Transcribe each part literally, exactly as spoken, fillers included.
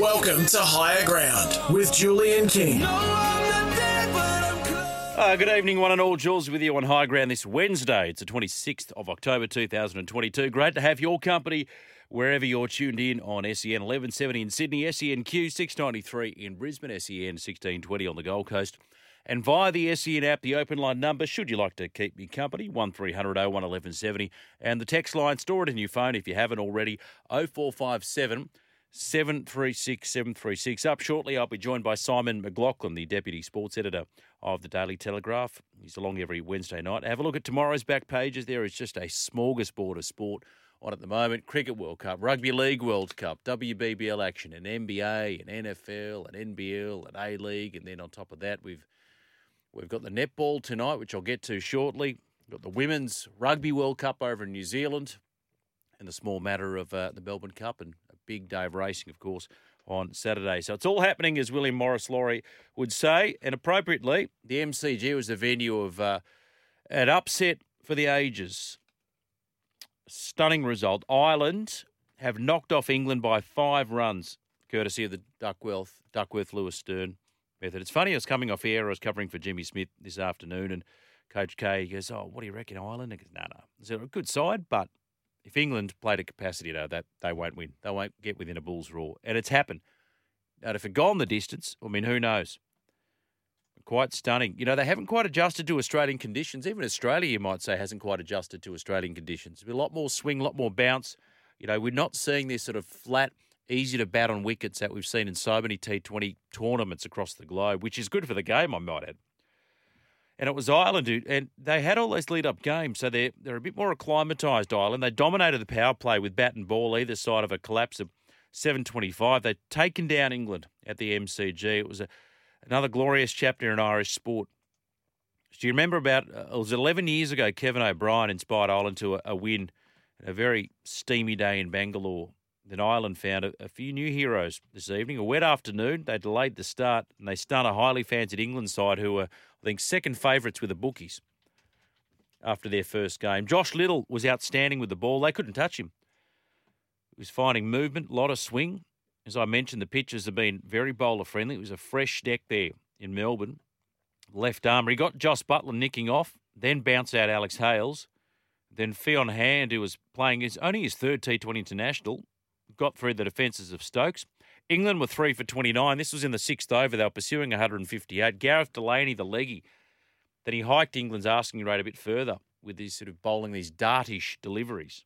Welcome to Higher Ground with Julian King. Uh, good evening, one and all. Jules with you on High Ground this Wednesday. It's the twenty-sixth of October two thousand twenty-two. Great to have your company wherever you're tuned in on S E N eleven seventy in Sydney, S E N Q six ninety-three in Brisbane, S E N sixteen twenty on the Gold Coast. And via the S E N app, the open line number, should you like to keep me company, one three hundred oh one eleven seventy. And the text line, store it in your phone if you haven't already, oh four five seven, seven three six, seven three six. Up shortly, I'll be joined by Simon McLaughlin, the Deputy Sports Editor of the Daily Telegraph. He's along every Wednesday night. Have a look at tomorrow's back pages. There is just a smorgasbord of sport on at the moment. Cricket World Cup, Rugby League World Cup, W B B L action, and N B A, and N F L, and N B L, and A-League. And then on top of that, we've we've got the netball tonight, which I'll get to shortly. We've got the Women's Rugby World Cup over in New Zealand, and the small matter of uh, the Melbourne Cup, and big day of racing, of course, on Saturday. So it's all happening, as William Morris Laurie would say, and appropriately, the M C G was the venue of uh, an upset for the ages. Stunning result. Ireland have knocked off England by five runs, courtesy of the Duckworth, Duckworth Lewis Stern method. It's funny, I was coming off air, I was covering for Jimmy Smith this afternoon, and Coach K goes, "Oh, what do you reckon, Ireland?" I goes, "No, no. It's a good side, but if England played at capacity, though, that they won't win. They won't get within a bull's roar." And it's happened. And if it had gone the distance, I mean, who knows? Quite stunning. You know, they haven't quite adjusted to Australian conditions. Even Australia, you might say, hasn't quite adjusted to Australian conditions. A lot more swing, a lot more bounce. You know, we're not seeing this sort of flat, easy to bat on wickets that we've seen in so many T twenty tournaments across the globe, which is good for the game, I might add. And it was Ireland, who, and they had all those lead-up games, so they're, they're a bit more acclimatised, Ireland. They dominated the power play with bat and ball either side of a collapse of seven twenty-five. They'd taken down England at the M C G. It was a, another glorious chapter in Irish sport. Do you remember about, uh, it was eleven years ago, Kevin O'Brien inspired Ireland to a, a win, a very steamy day in Bangalore. Then Ireland found a, a few new heroes this evening. A wet afternoon, they delayed the start, and they stunned a highly fancied England side who were, I think, second favourites with the bookies after their first game. Josh Little was outstanding with the ball. They couldn't touch him. He was finding movement, a lot of swing. As I mentioned, the pitches have been very bowler-friendly. It was a fresh deck there in Melbourne. Left armour. He got Joss Buttland nicking off, then bounced out Alex Hales. Then Fionn Hand, who was playing his, only his third T twenty international, got through the defences of Stokes. England were three for twenty-nine. This was in the sixth over. They were pursuing one hundred fifty-eight. Gareth Delaney, the leggy, then he hiked England's asking rate a bit further with his sort of bowling these dartish deliveries.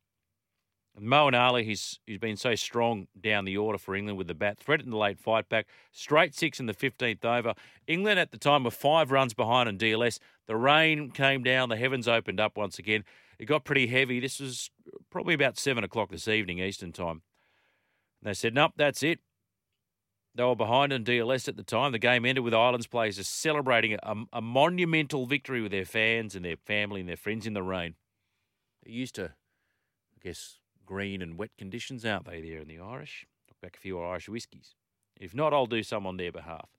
And Moeen Ali, he's, he's been so strong down the order for England with the bat, threatened the late fight back, straight six in the fifteenth over. England at the time were five runs behind on D L S. The rain came down. The heavens opened up once again. It got pretty heavy. This was probably about seven o'clock this evening, Eastern time. They said, nope, that's it. They were behind on D L S at the time. The game ended with Ireland's players just celebrating a, a monumental victory with their fans and their family and their friends in the rain. They're used to, I guess, green and wet conditions, aren't they, there in the Irish? Look back a few Irish whiskies. If not, I'll do some on their behalf.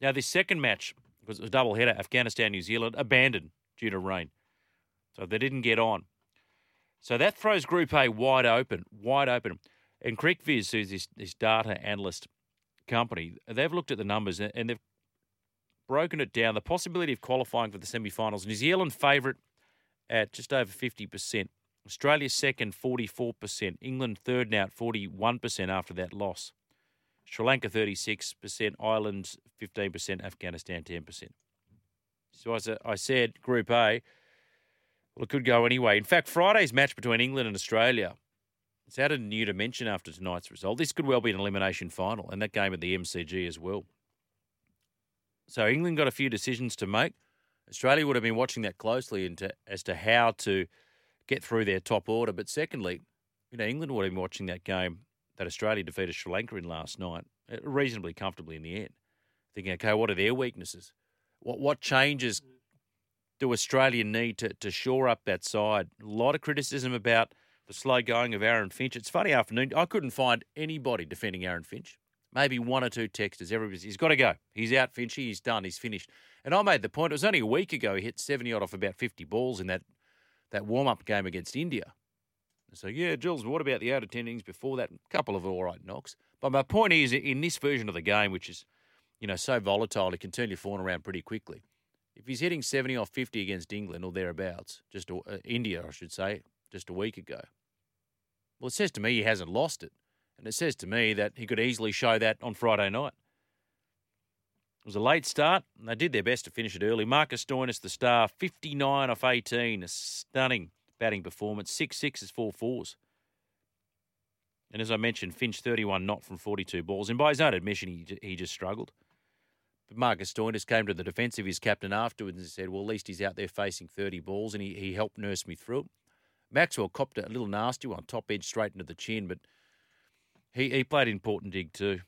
Now, this second match, because it was a double-header, Afghanistan, New Zealand, abandoned due to rain. So they didn't get on. So that throws Group A wide open, wide open. And CricViz, who's this, this data analyst company, they've looked at the numbers and they've broken it down. The possibility of qualifying for the semi-finals. New Zealand favourite at just over fifty percent. Australia second, forty-four percent. England third now at forty-one percent after that loss. Sri Lanka thirty-six percent. Ireland fifteen percent. Afghanistan ten percent. So as I said, Group A, well, it could go anyway. In fact, Friday's match between England and Australia, it's added a new dimension after tonight's result. This could well be an elimination final, and that game at the M C G as well. So England got a few decisions to make. Australia would have been watching that closely into, as to how to get through their top order. But secondly, you know, England would have been watching that game that Australia defeated Sri Lanka in last night, reasonably comfortably in the end, thinking, okay, what are their weaknesses? What what changes do Australia need to, to shore up that side? A lot of criticism about the slow going of Aaron Finch. It's funny afternoon. I couldn't find anybody defending Aaron Finch. Maybe one or two texters. Everybody's, he's got to go. He's out, Finchie. He's done. He's finished. And I made the point, it was only a week ago he hit seventy-odd off about fifty balls in that, that warm-up game against India. So, yeah, Jules, but what about the out-of-ten innings before that? A couple of all right knocks. But my point is, in this version of the game, which is, you know, so volatile, it can turn your form around pretty quickly. If he's hitting seventy off fifty against England or thereabouts, just a, uh, India, I should say, just a week ago, well, it says to me he hasn't lost it. And it says to me that he could easily show that on Friday night. It was a late start, and they did their best to finish it early. Marcus Stoinis, the star, fifty-nine off eighteen, a stunning batting performance, six sixes, four fours. And as I mentioned, Finch, thirty-one not from forty-two balls. And by his own admission, he, he just struggled. But Marcus Stoinis came to the defence of his captain afterwards and said, well, at least he's out there facing thirty balls, and he, he helped nurse me through it. Maxwell copped a little nasty one, top edge straight into the chin, but he, he played important dig too.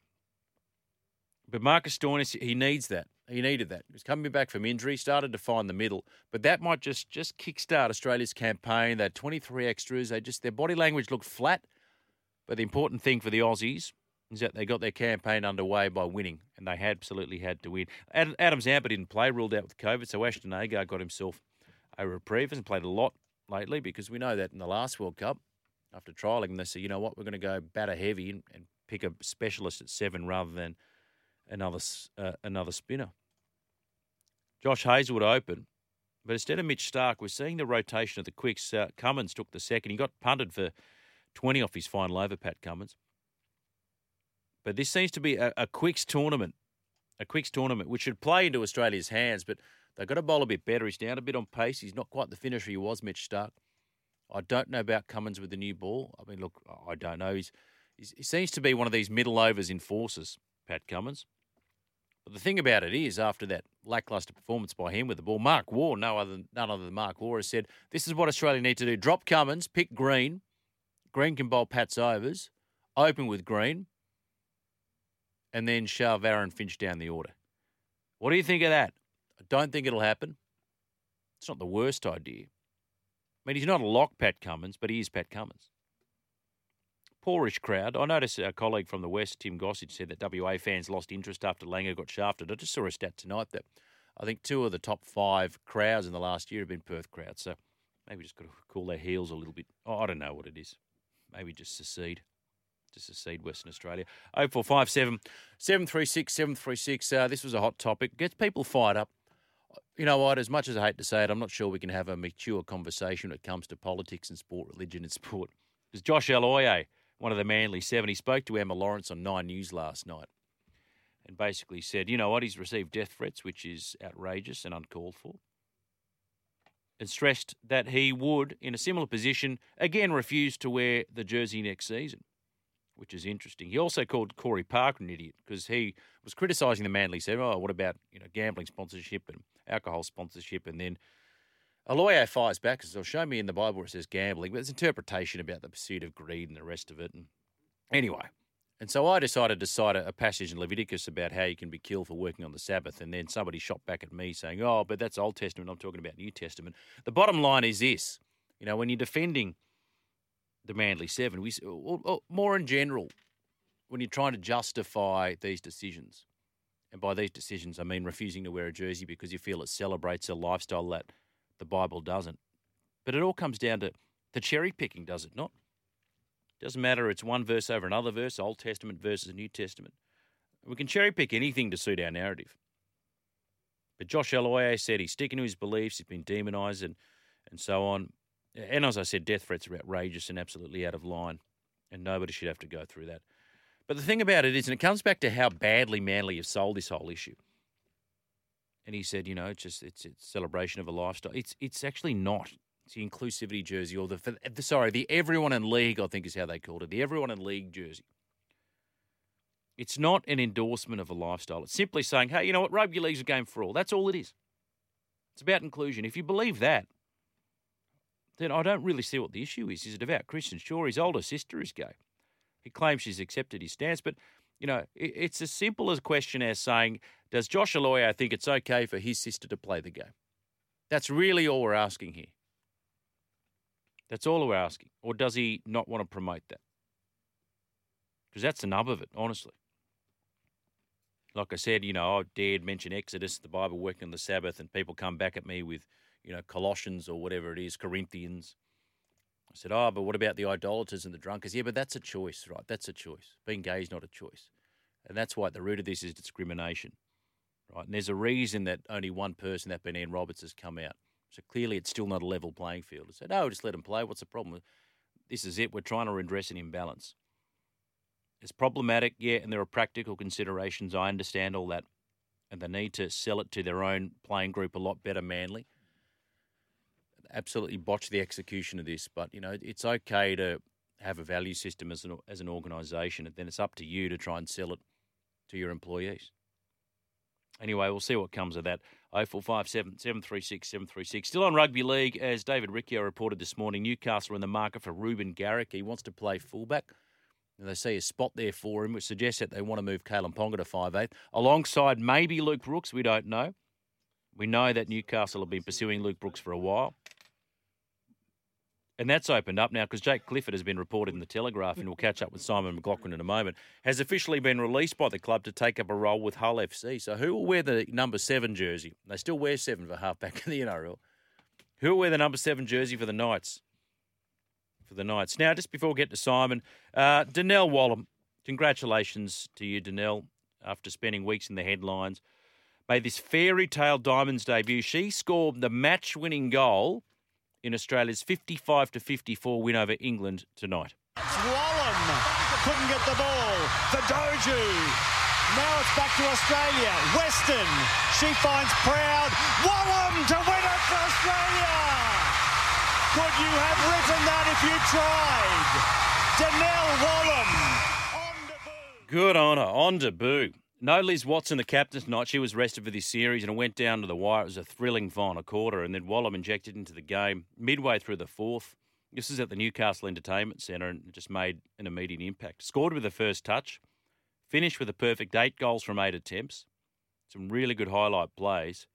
But Marcus Stoinis, he needs that. He needed that. He was coming back from injury, started to find the middle. But that might just, just kickstart Australia's campaign. They had twenty-three extras. They just, their body language looked flat. But the important thing for the Aussies is that they got their campaign underway by winning, and they absolutely had to win. Adam, Adam Zampa didn't play, ruled out with COVID, so Ashton Agar got himself a reprieve and played a lot lately because we know that in the last World Cup, after trialling, they said, you know what, we're going to go batter heavy and, and pick a specialist at seven rather than Another uh, another spinner. Josh Hazlewood open, but instead of Mitch Starc, we're seeing the rotation of the quicks. Uh, Cummins took the second. He got punted for twenty off his final over, Pat Cummins. But this seems to be a, a quicks tournament, a quicks tournament which should play into Australia's hands, but they've got to bowl a bit better. He's down a bit on pace. He's not quite the finisher he was, Mitch Starc. I don't know about Cummins with the new ball. I mean, look, I don't know. He's, he's He seems to be one of these middle overs enforcers, Pat Cummins. But the thing about it is, after that lacklustre performance by him with the ball, Mark Waugh, no other, none other than Mark Waugh, has said, this is what Australia need to do. Drop Cummins, pick Green. Green can bowl Pat's overs, open with Green, and then shove Aaron Finch down the order. What do you think of that? I don't think it'll happen. It's not the worst idea. I mean, he's not a lock, Pat Cummins, but he is Pat Cummins. Poorish crowd. I noticed our colleague from the West, Tim Gossage, said that W A fans lost interest after Langer got shafted. I just saw a stat tonight that I think two of the top five crowds in the last year have been Perth crowds. So maybe just got to cool their heels a little bit. Oh, I don't know what it is. Maybe just secede. Just secede, Western Australia. oh four five seven, seven three six, seven three six. Uh, this was a hot topic. Gets people fired up. You know what, as much as I hate to say it, I'm not sure we can have a mature conversation when it comes to politics and sport, religion and sport. Because Josh Aloiai, one of the Manly Seven, he spoke to Emma Lawrence on Nine News last night and basically said, you know what, he's received death threats, which is outrageous and uncalled for, and stressed that he would, in a similar position, again refuse to wear the jersey next season, which is interesting. He also called Corey Parker an idiot because he was criticising the Manly Seven. Oh, what about, you know, gambling sponsorship and alcohol sponsorship? And then Aloiai fires back and says, show me in the Bible where it says gambling, but there's interpretation about the pursuit of greed and the rest of it. And anyway, and so I decided to cite a, a passage in Leviticus about how you can be killed for working on the Sabbath, and then somebody shot back at me saying, oh, but that's Old Testament, I'm talking about New Testament. The bottom line is this, you know, when you're defending the Manly Seven, we, or, or more in general, when you're trying to justify these decisions, and by these decisions I mean refusing to wear a jersey because you feel it celebrates a lifestyle that the Bible doesn't. But it all comes down to the cherry picking, does it not? It doesn't matter, it's one verse over another verse, Old Testament versus New Testament. We can cherry pick anything to suit our narrative. But Josh Aloiai said he's sticking to his beliefs, he's been demonised and, and so on. And as I said, death threats are outrageous and absolutely out of line, and nobody should have to go through that. But the thing about it is, and it comes back to how badly Manly have sold this whole issue. And he said, you know, it's just it's it's celebration of a lifestyle. It's it's actually not. It's the inclusivity jersey or the, the sorry, the everyone in league, I think is how they called it, the everyone in league jersey. It's not an endorsement of a lifestyle. It's simply saying, hey, you know what, rugby league's a game for all. That's all it is. It's about inclusion. If you believe that, then I don't really see what the issue is. He's a devout Christian. Sure, his older sister is gay. He claims she's accepted his stance, but you know, it's as simple a question as saying, does Josh Aloiai think it's okay for his sister to play the game? That's really all we're asking here. That's all we're asking. Or does he not want to promote that? Because that's the nub of it, honestly. Like I said, you know, I dared mention Exodus, the Bible working on the Sabbath, and people come back at me with, you know, Colossians or whatever it is, Corinthians. I said, oh, but what about the idolaters and the drunkards? Yeah, but that's a choice, right? That's a choice. Being gay is not a choice. And that's why at the root of this is discrimination, right? And there's a reason that only one person, that being Ian Roberts, has come out. So clearly it's still not a level playing field. I said, no, just let them play. What's the problem? This is it. We're trying to redress an imbalance. It's problematic, yeah, and there are practical considerations. I understand all that. And they need to sell it to their own playing group a lot better, Manly. Absolutely botched the execution of this. But, you know, it's okay to have a value system as an, as an organisation. And then it's up to you to try and sell it to your employees. Anyway, we'll see what comes of that. oh four five seven, seven three six, seven three six. Still on rugby league, as David Riccio reported this morning, Newcastle are in the market for Ruben Garrick. He wants to play fullback. And they see a spot there for him, which suggests that they want to move Kalen Ponga to five eighth, alongside maybe Luke Brooks. We don't know. We know that Newcastle have been pursuing Luke Brooks for a while. And that's opened up now because Jake Clifford has been reported in the Telegraph, and we'll catch up with Simon McLaughlin in a moment, has officially been released by the club to take up a role with Hull F C. So who will wear the number seven jersey? They still wear seven for halfback in the N R L. Who will wear the number seven jersey for the Knights? For the Knights. Now, just before we get to Simon, uh, Danelle Wallam, congratulations to you, Danelle, after spending weeks in the headlines. Made this fairy tale Diamonds debut. She scored the match-winning goal in Australia's fifty-five to fifty-four win over England tonight. Wallam couldn't get the ball. The Doju. Now it's back to Australia. Weston. She finds Proud. Wallam to win it for Australia. Could you have written that if you tried? Danelle Wallam. On debut. Good honour. On debut. No Liz Watson, the captain tonight. She was rested for this series and it went down to the wire. It was a thrilling final quarter, and then Wallam injected into the game midway through the fourth. This is at the Newcastle Entertainment Centre and it just made an immediate impact. Scored with a first touch, finished with a perfect eight goals from eight attempts. Some really good highlight plays.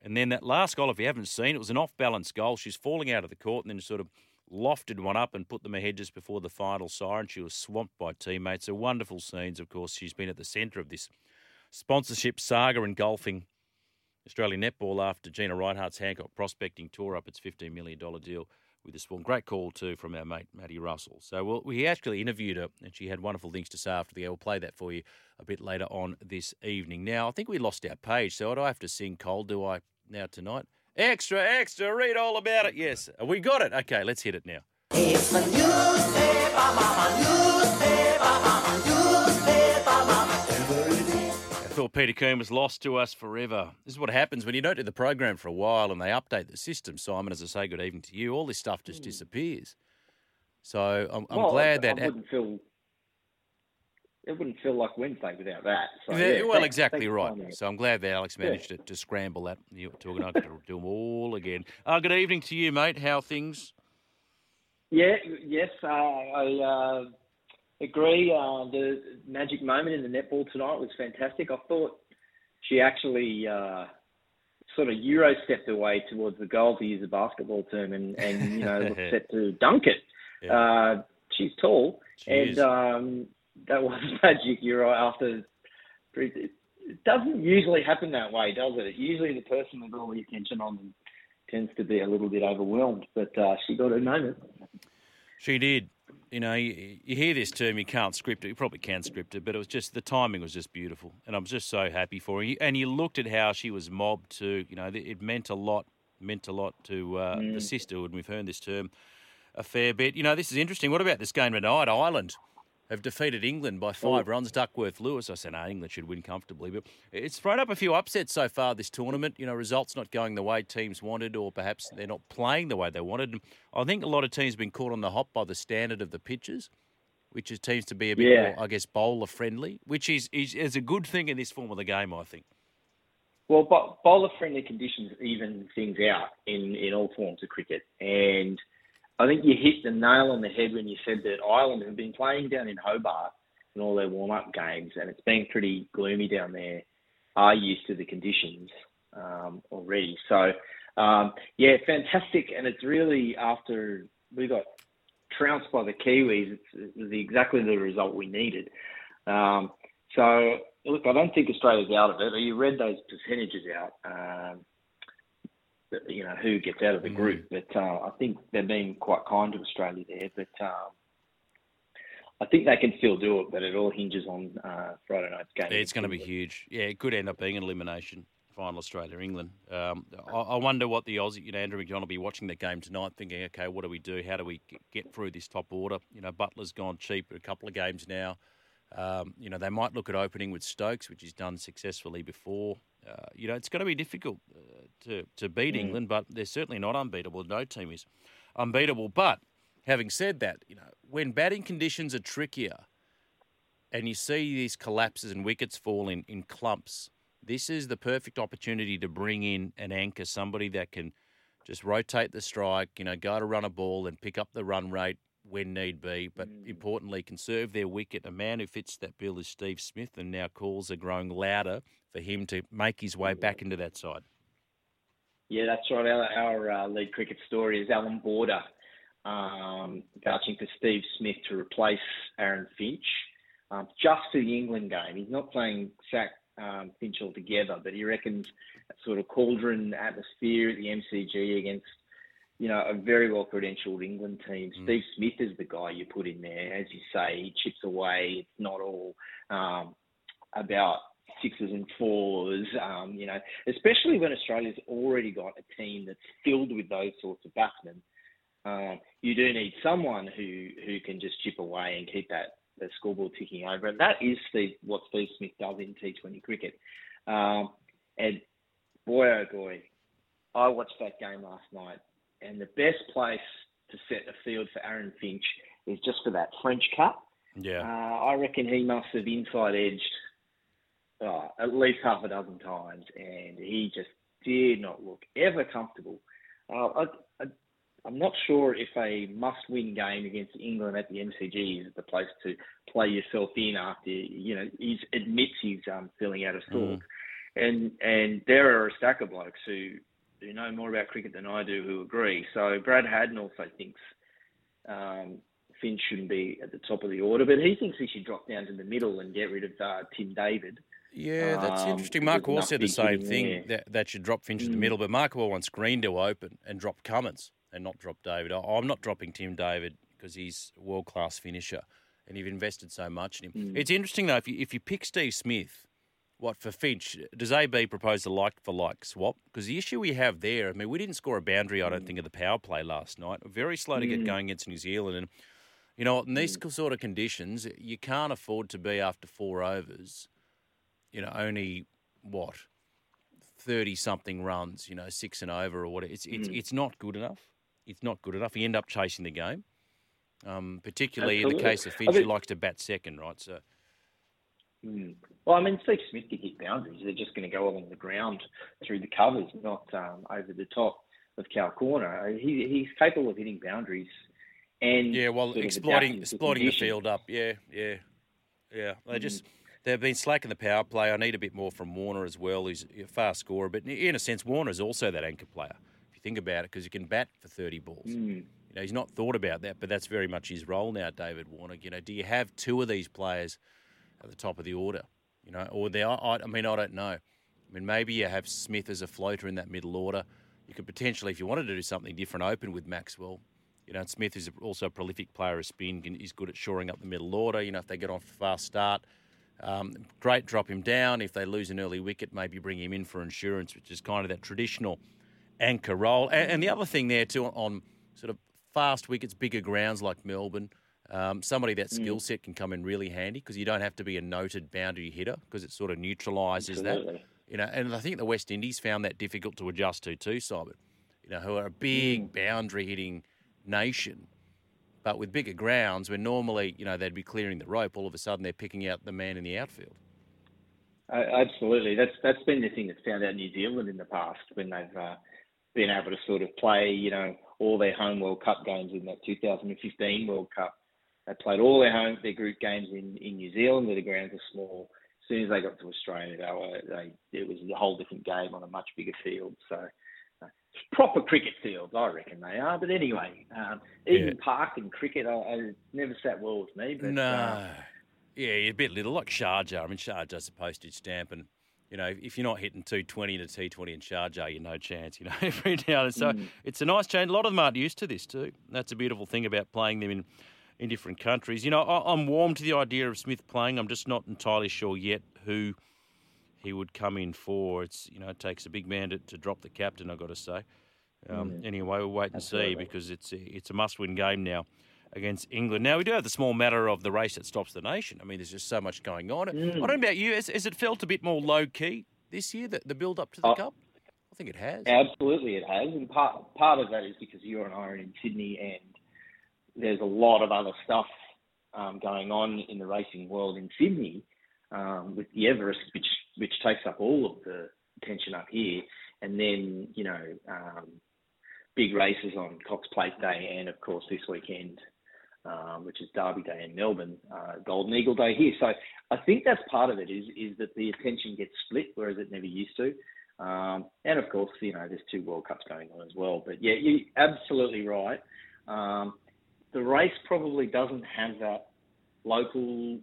And then that last goal, if you haven't seen, it was an off-balance goal. She's falling out of the court and then sort of lofted one up and put them ahead just before the final siren. She was swamped by teammates. So wonderful scenes, of course. She's been at the centre of this sponsorship saga engulfing Australian netball after Gina Rinehart's Hancock Prospecting tore up its fifteen million dollars deal with the Swan. Great call, too, from our mate, Maddie Russell. So we'll, we actually interviewed her, and she had wonderful things to say after the game. We'll play that for you a bit later on this evening. Now, I think we lost our page, so do I have to sing cold, do I, now tonight? Extra, extra, read all about it. Yes, we got it. Okay, let's hit it now. It's the newspaper, mama, newspaper, mama, newspaper, mama. I thought Peter Coombe was lost to us forever. This is what happens when you don't do the program for a while and they update the system. Simon, as I say, good evening to you. All this stuff just disappears. So I'm, I'm well, glad I, that... I wouldn't ha- feel, it wouldn't feel like Wednesday without that. So, yeah, yeah, well, thanks, exactly thanks right. So I'm glad that Alex managed yeah. to, to scramble that. You're talking, I've got to do them all again. Uh, good evening to you, mate. How are things? Yeah, yes, uh, I uh, agree. Uh, the magic moment in the netball tonight was fantastic. I thought she actually uh, sort of Euro-stepped away towards the goal, to use a basketball term, and, and you know, was set to dunk it. Yeah. Uh, she's tall. She and. Is. Um, That was magic. You're right. After it doesn't usually happen that way, does it? Usually the person with all the attention on them tends to be a little bit overwhelmed. But uh, she got her moment. She did. You know, you, you hear this term, you can't script it. You probably can script it, but it was just the timing was just beautiful, and I'm just so happy for her. And you looked at how she was mobbed too. You know, it meant a lot. Meant a lot to uh, mm. the sisterhood. We've heard this term a fair bit. You know, this is interesting. What about this game tonight, Ireland? Have defeated England by five oh. runs. Duckworth Lewis. I said, no, England should win comfortably. But it's thrown up a few upsets so far this tournament. You know, results not going the way teams wanted, or perhaps they're not playing the way they wanted. And I think a lot of teams have been caught on the hop by the standard of the pitches, which is teams to be a bit yeah. more, I guess, bowler-friendly, which is, is is a good thing in this form of the game, I think. Well, bo- bowler-friendly conditions even things out in, in all forms of cricket. And I think you hit the nail on the head when you said that Ireland have been playing down in Hobart in all their warm-up games, and it's been pretty gloomy down there. Are used to the conditions um, already. So, um, yeah, fantastic. And it's really after we got trounced by the Kiwis, it's, it was exactly the result we needed. Um, so, look, I don't think Australia's out of it. You read those percentages out. Um, you know, who gets out of the group. But uh, I think they're being quite kind to Australia there. But um, I think they can still do it, but it all hinges on uh, Friday night's game. Yeah, it's going to be huge. Yeah, it could end up being an elimination final, Australia-England. Um, I, I wonder what the Aussie, you know, Andrew McDonald will be watching the game tonight thinking, okay, what do we do? How do we get through this top order? You know, Butler's gone cheap at a couple of games now. Um, you know, they might look at opening with Stokes, which he's done successfully before. Uh, you know, it's going to be difficult uh, to, to beat mm. England, but they're certainly not unbeatable. No team is unbeatable. But having said that, you know, when batting conditions are trickier and you see these collapses and wickets fall in, in clumps, this is the perfect opportunity to bring in an anchor, somebody that can just rotate the strike, you know, go to run a ball and pick up the run rate when need be, but importantly, conserve their wicket. A man who fits that bill is Steve Smith, and now calls are growing louder for him to make his way back into that side. Yeah, that's right. Our, our uh, lead cricket story is Alan Border um, vouching for Steve Smith to replace Aaron Finch um, just for the England game. He's not playing sack um, Finch altogether, but he reckons that sort of cauldron atmosphere at the M C G against, you know, a very well-credentialed England team. Mm. Steve Smith is the guy you put in there. As you say, he chips away. It's not all um, about sixes and fours, um, you know, especially when Australia's already got a team that's filled with those sorts of batsmen. Uh, you do need someone who, who can just chip away and keep that the scoreboard ticking over. And that is Steve, what Steve Smith does in T twenty cricket. Um, and boy, oh boy, I watched that game last night. And the best place to set the field for Aaron Finch is just for that French Cup. Yeah, uh, I reckon he must have inside-edged uh, at least half a dozen times, and he just did not look ever comfortable. Uh, I, I, I'm not sure if a must-win game against England at the M C G is the place to play yourself in after, you know, he admits he's um, feeling out of sorts. Mm. And, and there are a stack of blokes who... who know more about cricket than I do, who agree. So Brad Haddon also thinks um, Finch shouldn't be at the top of the order, but he thinks he should drop down to the middle and get rid of uh, Tim David. Yeah, that's um, interesting. Mark Waugh said the same thing, that, that should drop Finch mm. in the middle, but Mark Waugh wants Green to open and drop Cummins and not drop David. I'm not dropping Tim David because he's a world-class finisher and you've invested so much in him. Mm. It's interesting, though, if you, if you pick Steve Smith... What, for Finch, does A B propose a like-for-like swap? Because the issue we have there, I mean, we didn't score a boundary, I don't think, of the power play last night. Very slow to get going against New Zealand. And, you know, in these sort of conditions, you can't afford to be, after four overs, you know, only, what, thirty-something runs, you know, six and over or whatever. It's, it's, it's not good enough. It's not good enough. You end up chasing the game, um, particularly Absolutely. in the case of Finch, I mean, who likes to bat second, right? So... Mm. Well, I mean, Steve Smith can hit boundaries. They're just going to go along the ground through the covers, not um, over the top of Cow Corner. He, he's capable of hitting boundaries. And yeah, well, exploiting exploiting the field up. Yeah, yeah, yeah. They mm. just they've been slacking the power play. I need a bit more from Warner as well. He's a fast scorer, but in a sense, Warner's also that anchor player. If you think about it, because he can bat for thirty balls. Mm. You know, he's not thought about that, but that's very much his role now, David Warner. You know, do you have two of these players at the top of the order, you know, or they are, I mean, I don't know. I mean, maybe you have Smith as a floater in that middle order. You could potentially, if you wanted to do something different, open with Maxwell. You know, and Smith is also a prolific player of spin. He's good at shoring up the middle order. You know, if they get off a fast start, um, great, drop him down. If they lose an early wicket, maybe bring him in for insurance, which is kind of that traditional anchor role. And, and the other thing there too, on sort of fast wickets, bigger grounds like Melbourne, Um, somebody that skill set can come in really handy because you don't have to be a noted boundary hitter because it sort of neutralises that. You know, and I think the West Indies found that difficult to adjust to too, Simon. You know, who are a big mm. boundary hitting nation, but with bigger grounds where normally, you know, they'd be clearing the rope, all of a sudden they're picking out the man in the outfield. Uh, absolutely. That's that's been the thing that's found out New Zealand in the past when they've uh, been able to sort of play, you know, all their home World Cup games in that two thousand fifteen World Cup. They played all their home, their group games in, in New Zealand, where the grounds are small. As soon as they got to Australia, they were, they, it was a whole different game on a much bigger field. So, uh, proper cricket fields, I reckon they are. But anyway, um, even yeah. park and cricket, I, I never sat well with me. But, no. Uh, yeah, a bit little, like Sharjah. I mean, Sharjah's a postage stamp, and you know, if you're not hitting two twenty in a T twenty in Sharjah, you're no chance, you know, every now and then. So mm. it's a nice change. A lot of them aren't used to this too. That's a beautiful thing about playing them in, in different countries. You know, I, I'm warm to the idea of Smith playing. I'm just not entirely sure yet who he would come in for. It's, you know, it takes a big man to, to drop the captain, I've got to say. Um, mm. Anyway, we'll wait and Absolutely. see because it's a, it's a must-win game now against England. Now, we do have the small matter of the race that stops the nation. I mean, there's just so much going on. Mm. I don't know about you. Has, has it felt a bit more low-key this year, the, the build-up to the oh, Cup? I think it has. Absolutely it has. And part, part of that is because you're and I are in Sydney and there's a lot of other stuff um, going on in the racing world in Sydney um, with the Everest, which, which takes up all of the attention up here. And then, you know, um, big races on Cox Plate Day and, of course, this weekend, Um, which is Derby Day in Melbourne, uh, Golden Eagle Day here. So I think that's part of it is is that the attention gets split, whereas it never used to. Um, and of course, you know, there's two World Cups going on as well. But yeah, you're absolutely right. Um, the race probably doesn't have that local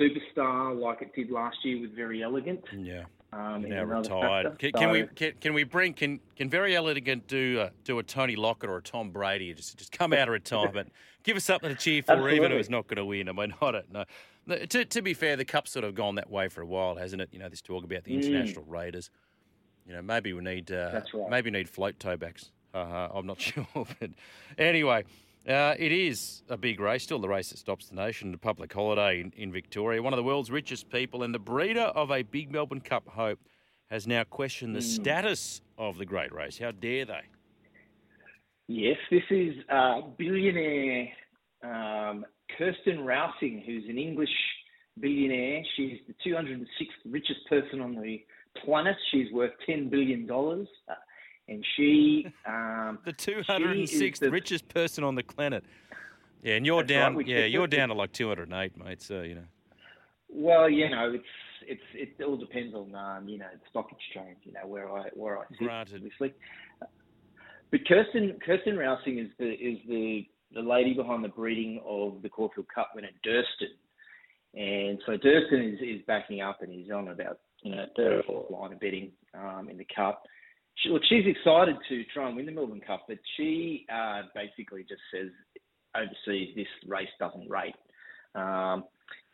superstar like it did last year with Very Elegant. Yeah, um, now retired. Can, can so, we can, can we bring can can Very Elegant do a, do a Tony Lockett or a Tom Brady? Just just come out of retirement, give us something to cheer for, Absolutely. even if it's not going to win. I mean, I don't know. To to be fair, the Cup's sort of gone that way for a while, hasn't it? You know, this talk about the international mm. raiders. You know, maybe we need uh, That's right. maybe we need float toebacks. Uh-huh, I'm not sure, but anyway. Uh, it is a big race, still the race that stops the nation, the public holiday in, in Victoria. One of the world's richest people and the breeder of a big Melbourne Cup hope has now questioned the mm. status of the great race. How dare they? Yes, this is uh, billionaire um, Kirsten Rousing, who's an English billionaire. She's the two hundred sixth richest person on the planet. She's worth ten billion dollars. Uh, And she, um, the two hundred sixth the... richest person on the planet. Yeah, and you're That's down. Right, yeah, you're it. down to like two hundred eight, mate. So you know. Well, you know, it's it's it all depends on um, you know, the stock exchange. You know where I where I sit. Granted. Obviously. But Kirsten Kirsten Rousing is the is the, the lady behind the breeding of the Caulfield Cup winner Durston, and so Durston is, is backing up and he's on about you know third or fourth line of betting um, in the Cup. She, look, she's excited to try and win the Melbourne Cup, but she uh, basically just says overseas this race doesn't rate. Um,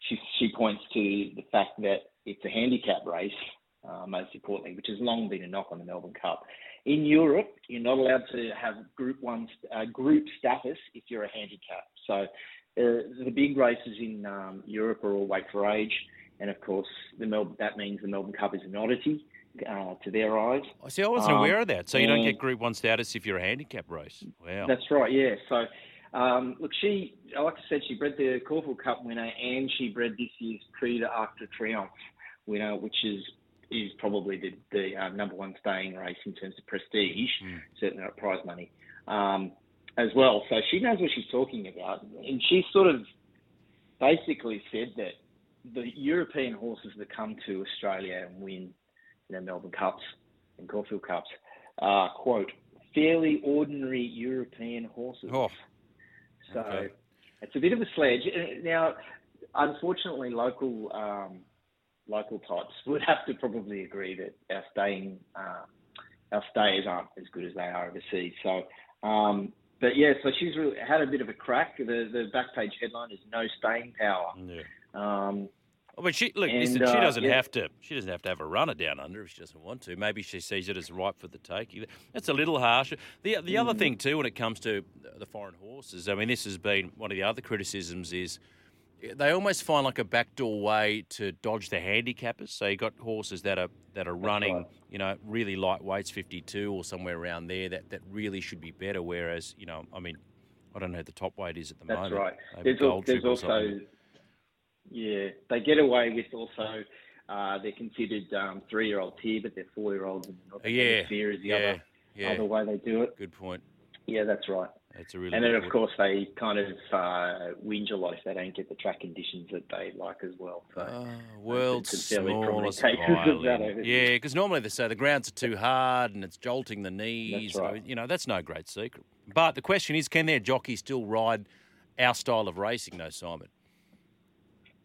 she, she points to the fact that it's a handicap race, uh, most importantly, which has long been a knock on the Melbourne Cup. In Europe, you're not allowed to have Group One uh, group status if you're a handicap. So uh, the big races in um, Europe are all weight for age, and of course the Mel- that means the Melbourne Cup is an oddity. Uh, to their eyes. I see. I wasn't um, aware of that. So you don't get Group One status if you're a handicap race. Wow. That's right. Yeah. So um, look, she, like I said, she bred the Caulfield Cup winner and she bred this year's Prix de Arc de Triomphe winner, which is is probably the, the uh, number one staying race in terms of prestige, mm. certainly not prize money um, as well. So she knows what she's talking about, and she sort of basically said that the European horses that come to Australia and win their Melbourne Cups and Caulfield Cups are, uh, quote, fairly ordinary European horses. Oh, so okay. It's a bit of a sledge. Now, unfortunately, local um, local types would have to probably agree that our staying uh, our stays aren't as good as they are overseas. So, um, but yeah, so she's really had a bit of a crack. The the back page headline is "No Staying Power." Yeah. Um, Oh, but she look. And, listen, she doesn't uh, yeah. have to. She doesn't have to have a runner down under if she doesn't want to. Maybe she sees it as ripe for the taking. That's a little harsh. The the mm. other thing too, when it comes to the foreign horses, I mean, this has been one of the other criticisms is they almost find like a backdoor way to dodge the handicappers. So you got horses that are that are That's running, right. you know, really light weights, fifty-two or somewhere around there. That that really should be better. Whereas, you know, I mean, I don't know what the top weight is at the That's moment. That's right. There's, al- there's also Yeah, they get away with also, uh, they're considered um, three-year-olds here, but they're four-year-olds in the Northern Hemisphere is the yeah, other, yeah. other way they do it. Good point. Yeah, that's right. That's a really and then, of course, they kind of uh, whinge a lot if they don't get the track conditions that they like as well. So, oh, world's smallest violin. Yeah, because normally they say the grounds are too hard and it's jolting the knees. That's right. You know, that's no great secret. But the question is, can their jockey still ride our style of racing, though, Simon?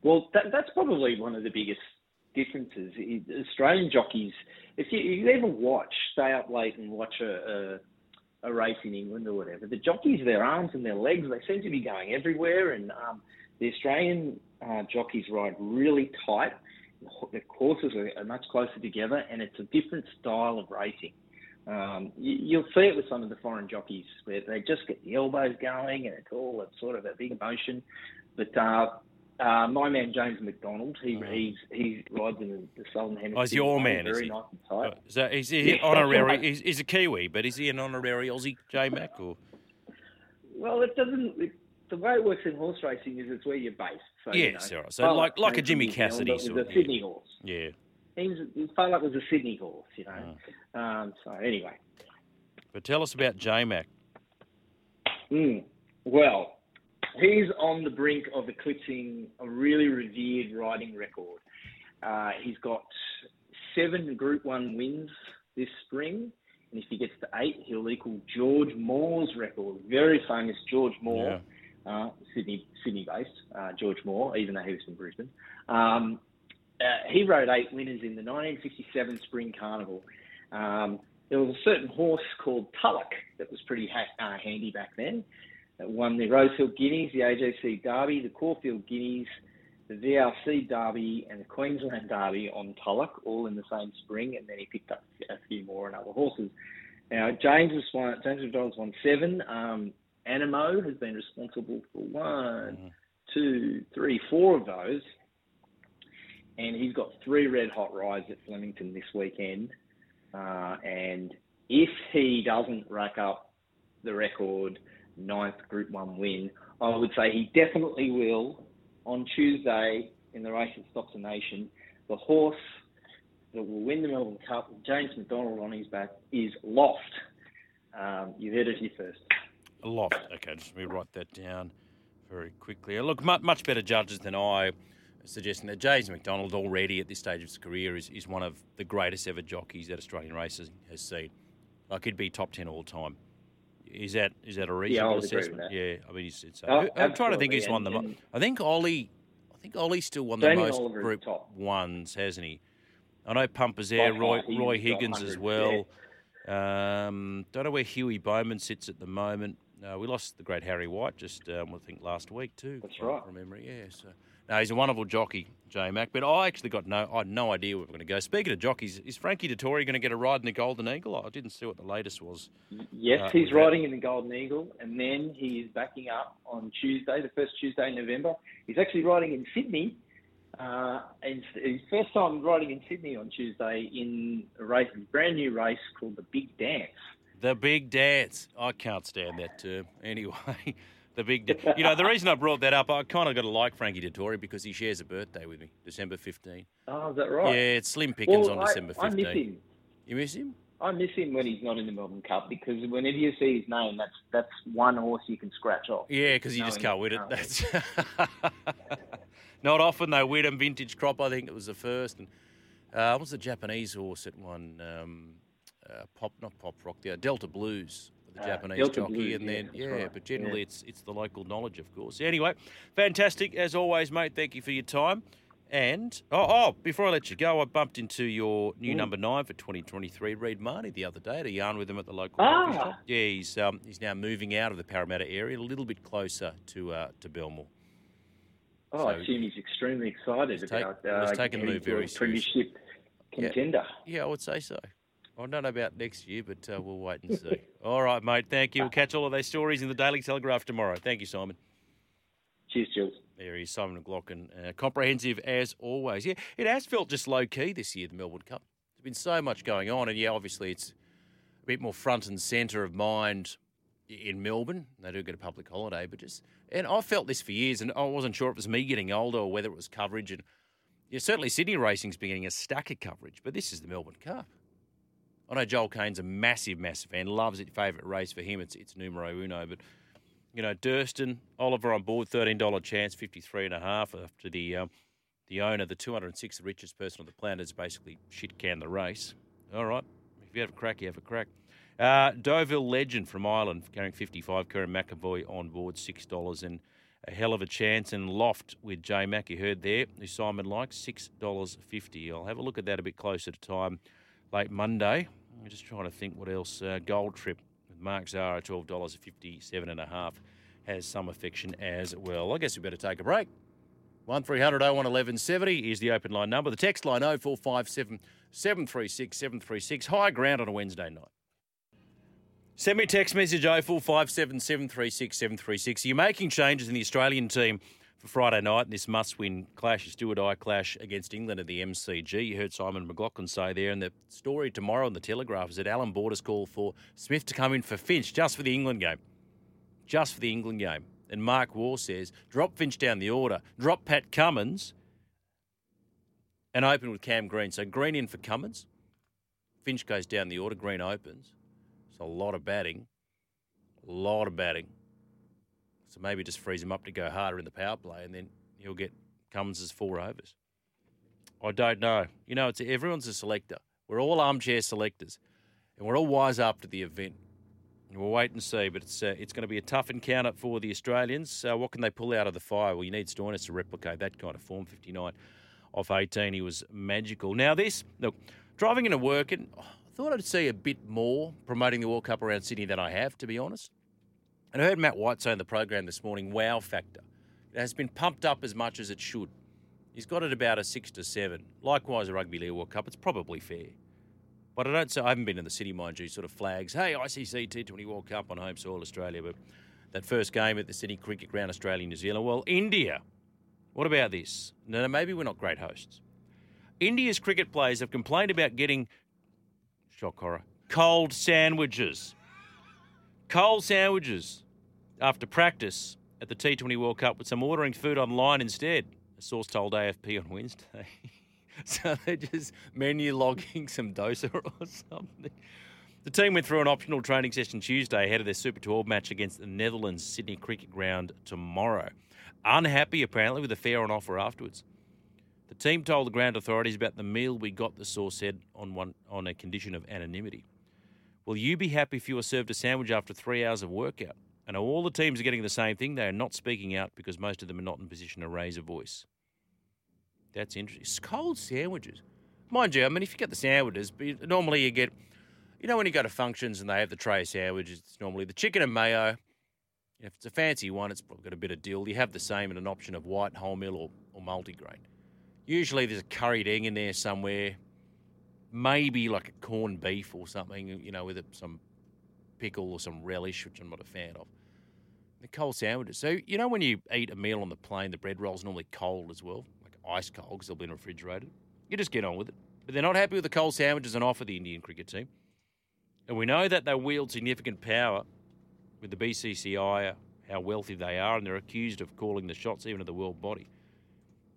Well, that, that's probably one of the biggest differences. Australian jockeys, if you, if you ever watch, stay up late and watch a, a, a race in England or whatever, the jockeys, their arms and their legs, they seem to be going everywhere. And um, the Australian uh, jockeys ride really tight. The courses are much closer together, and it's a different style of racing. Um, you, you'll see it with some of the foreign jockeys where they just get the elbows going, and it's all a, sort of a big emotion. But uh, uh, my man James McDonald, he oh. he's, he rides in the Southern Hemisphere. Oh, he's your man, very is he? Nice and tight. Oh, so is he yeah, honorary? He's, he's a Kiwi, but is he an honorary Aussie J Mac or? Well, it doesn't. It, the way it works in horse racing is it's where you're based. So, yeah, you know, so, so like like a Jimmy Cassidy sort of thing. It was a Sydney horse. Yeah. He was, Farlock was a Sydney horse, you know. Oh. Um, so anyway. But tell us about J-Mac. Mm. Well, he's on the brink of eclipsing a really revered riding record. Uh, he's got seven Group One wins this spring. And if he gets to eight, he'll equal George Moore's record. Very famous George Moore. Yeah. Uh, Sydney, Sydney-based, uh, George Moore, even though he was from Brisbane. Um, uh, he rode eight winners in the nineteen fifty-seven Spring Carnival. Um, there was a certain horse called Tullock that was pretty ha- uh, handy back then. That won the Rosehill Guineas, the A J C Derby, the Caulfield Guineas, the V R C Derby and the Queensland Derby on Tullock, all in the same spring, and then he picked up a few more and other horses. Now, James was James McDonald's won seven. Um, Animo has been responsible for one, two, three, four of those. And he's got three red-hot rides at Flemington this weekend. Uh, and if he doesn't rack up the record ninth Group one win, I would say he definitely will on Tuesday in the race that stops a nation. The horse that will win the Melbourne Cup, James McDonald on his back, is Loft. Um, you heard it here first. Loft. Okay, just let me write that down very quickly. Look, much better judges than I, suggesting that James McDonald already at this stage of his career is, is one of the greatest ever jockeys that Australian racing has seen. Like, he'd be top ten all time. Is that is that a reasonable yeah, assessment? Yeah, I mean, it's, it's, uh, oh, I'm trying to think who's won the most. I think Ollie, I think Ollie still won the most Group Ones, hasn't he? I know Pumper's there, Roy, Roy Higgins as well. Yeah. Um, don't know where Huey Bowman sits at the moment. No, we lost the great Harry White just, um, I think, last week too. That's right. From memory, yeah. So, no, he's a wonderful jockey, J-Mac. But I actually got no, I had no idea where we were going to go. Speaking of jockeys, is Frankie Dettori going to get a ride in the Golden Eagle? I didn't see what the latest was. Yes, uh, he's riding in the Golden Eagle, and then he is backing up on Tuesday, the first Tuesday in November. He's actually riding in Sydney. Uh, and his first time riding in Sydney on Tuesday in a race, a brand new race called the Big Dance. The Big Dance. I can't stand that term. Anyway, the Big Dance. You know, the reason I brought that up, I kind of got to like Frankie Dettori because he shares a birthday with me, December fifteenth. Oh, is that right? Yeah, it's slim pickings well, on I, December fifteenth. I miss him. You miss him? I miss him when he's not in the Melbourne Cup because whenever you see his name, that's that's one horse you can scratch off. Yeah, because you just can't win it. That's not often they win him. Vintage Crop, I think it was the first. And uh, what was the Japanese horse that won? Um, Uh, pop, not pop rock, the uh, Delta Blues for the uh, Japanese Delta jockey. Blues, and then, yeah, yeah right. but generally yeah. it's it's the local knowledge, of course. Anyway, fantastic as always, mate. Thank you for your time. And, oh, oh before I let you go, I bumped into your new mm. number nine for twenty twenty-three, Reid Marnie, the other day. Had a yarn with him at the local ah. shop. Yeah, he's, um, he's now moving out of the Parramatta area, a little bit closer to uh, to Belmore. Oh, so I assume he's extremely excited he's about take, uh, he's taken the move very seriously. Contender. Yeah, yeah, I would say so. I don't know about next year, but uh, we'll wait and see. All right, mate. Thank you. We'll catch all of those stories in the Daily Telegraph tomorrow. Thank you, Simon. Cheers, Jules. There he is, Simon McLaughlin. Uh, comprehensive as always. Yeah, it has felt just low-key this year, the Melbourne Cup. There's been so much going on, and, yeah, obviously it's a bit more front and centre of mind in Melbourne. They do get a public holiday, but just... And I felt this for years, and I wasn't sure if it was me getting older or whether it was coverage. And yeah, certainly Sydney racing's been getting a stack of coverage, but this is the Melbourne Cup. I know Joel Kane's a massive, massive fan, loves it, favourite race for him. It's it's numero uno. But, you know, Durston, Oliver on board, thirteen dollars chance, fifty-three and a half after the um, the owner, the two hundred sixth richest person on the planet, has basically shit-canned the race. All right. If you have a crack, you have a crack. Uh, Deauville Legend from Ireland, carrying fifty-five. Kieran McAvoy on board, six dollars. And a hell of a chance. And Loft with Jay Mack, you heard there, who Simon likes, six dollars fifty. I'll have a look at that a bit closer to time late Monday. I'm just trying to think what else. Uh, Gold Trip with Mark Zara, twelve dollars fifty-seven and a half, has some affection as well. I guess we better take a break. one three hundred oh one eleven seventy is the open line number. The text line oh four five seven, seven three six, seven three six. High ground on a Wednesday night. Send me a text message oh four five seven, seven three six, seven three six. Are you making changes in the Australian team for Friday night in this must-win clash, a Stuart-I clash against England at the M C G? You heard Simon McLaughlin say there, and the story tomorrow on the Telegraph is that Alan Border's call for Smith to come in for Finch just for the England game. Just for the England game. And Mark Waugh says, drop Finch down the order, drop Pat Cummins, and open with Cam Green. So Green in for Cummins. Finch goes down the order, Green opens. A lot of batting, a lot of batting. So maybe just freeze him up to go harder in the power play, and then he'll get Cummins' four overs. I don't know. You know, it's everyone's a selector. We're all armchair selectors, and we're all wise after the event. And we'll wait and see, but it's uh, it's going to be a tough encounter for the Australians. Uh, what can they pull out of the fire? Well, you need Stoinis to replicate that kind of form. fifty-nine off eighteen, he was magical. Now this, look, driving into work and... Oh, I thought I'd see a bit more promoting the World Cup around Sydney than I have, to be honest. And I heard Matt White say in the program this morning, wow factor. It has been pumped up as much as it should. He's got it about a six to seven. Likewise, the Rugby League World Cup, it's probably fair. But I don't say, I haven't been in the city, mind you, sort of flags, hey, I C C T twenty World Cup on home soil, Australia. But that first game at the Sydney Cricket Ground, Australia, New Zealand. Well, India, what about this? No, no, maybe we're not great hosts. India's cricket players have complained about getting... Shock horror. Cold sandwiches. Cold sandwiches after practice at the T twenty World Cup, with some ordering food online instead, a source told A F P on Wednesday. So they're just menu logging some dosa or something. The team went through an optional training session Tuesday ahead of their Super twelve match against the Netherlands Sydney Cricket Ground tomorrow. Unhappy, apparently, with the fare on offer afterwards. The team told the ground authorities about the meal we got, the source said, on one on a condition of anonymity. Will you be happy if you were served a sandwich after three hours of workout? And all the teams are getting the same thing. They are not speaking out because most of them are not in position to raise a voice. That's interesting. It's cold sandwiches. Mind you, I mean, if you get the sandwiches, but normally you get, you know, when you go to functions and they have the tray of sandwiches, it's normally the chicken and mayo. If it's a fancy one, it's probably got a bit of dill. You have the same in an option of white, wholemeal or, or multigrain. Usually there's a curried egg in there somewhere, maybe like a corned beef or something, you know, with some pickle or some relish, which I'm not a fan of. The cold sandwiches. So, you know, when you eat a meal on the plane, the bread roll's normally cold as well, like ice cold because they'll be refrigerated. You just get on with it. But they're not happy with the cold sandwiches on offer, the Indian cricket team. And we know that they wield significant power with the B C C I, how wealthy they are, and they're accused of calling the shots even of the world body.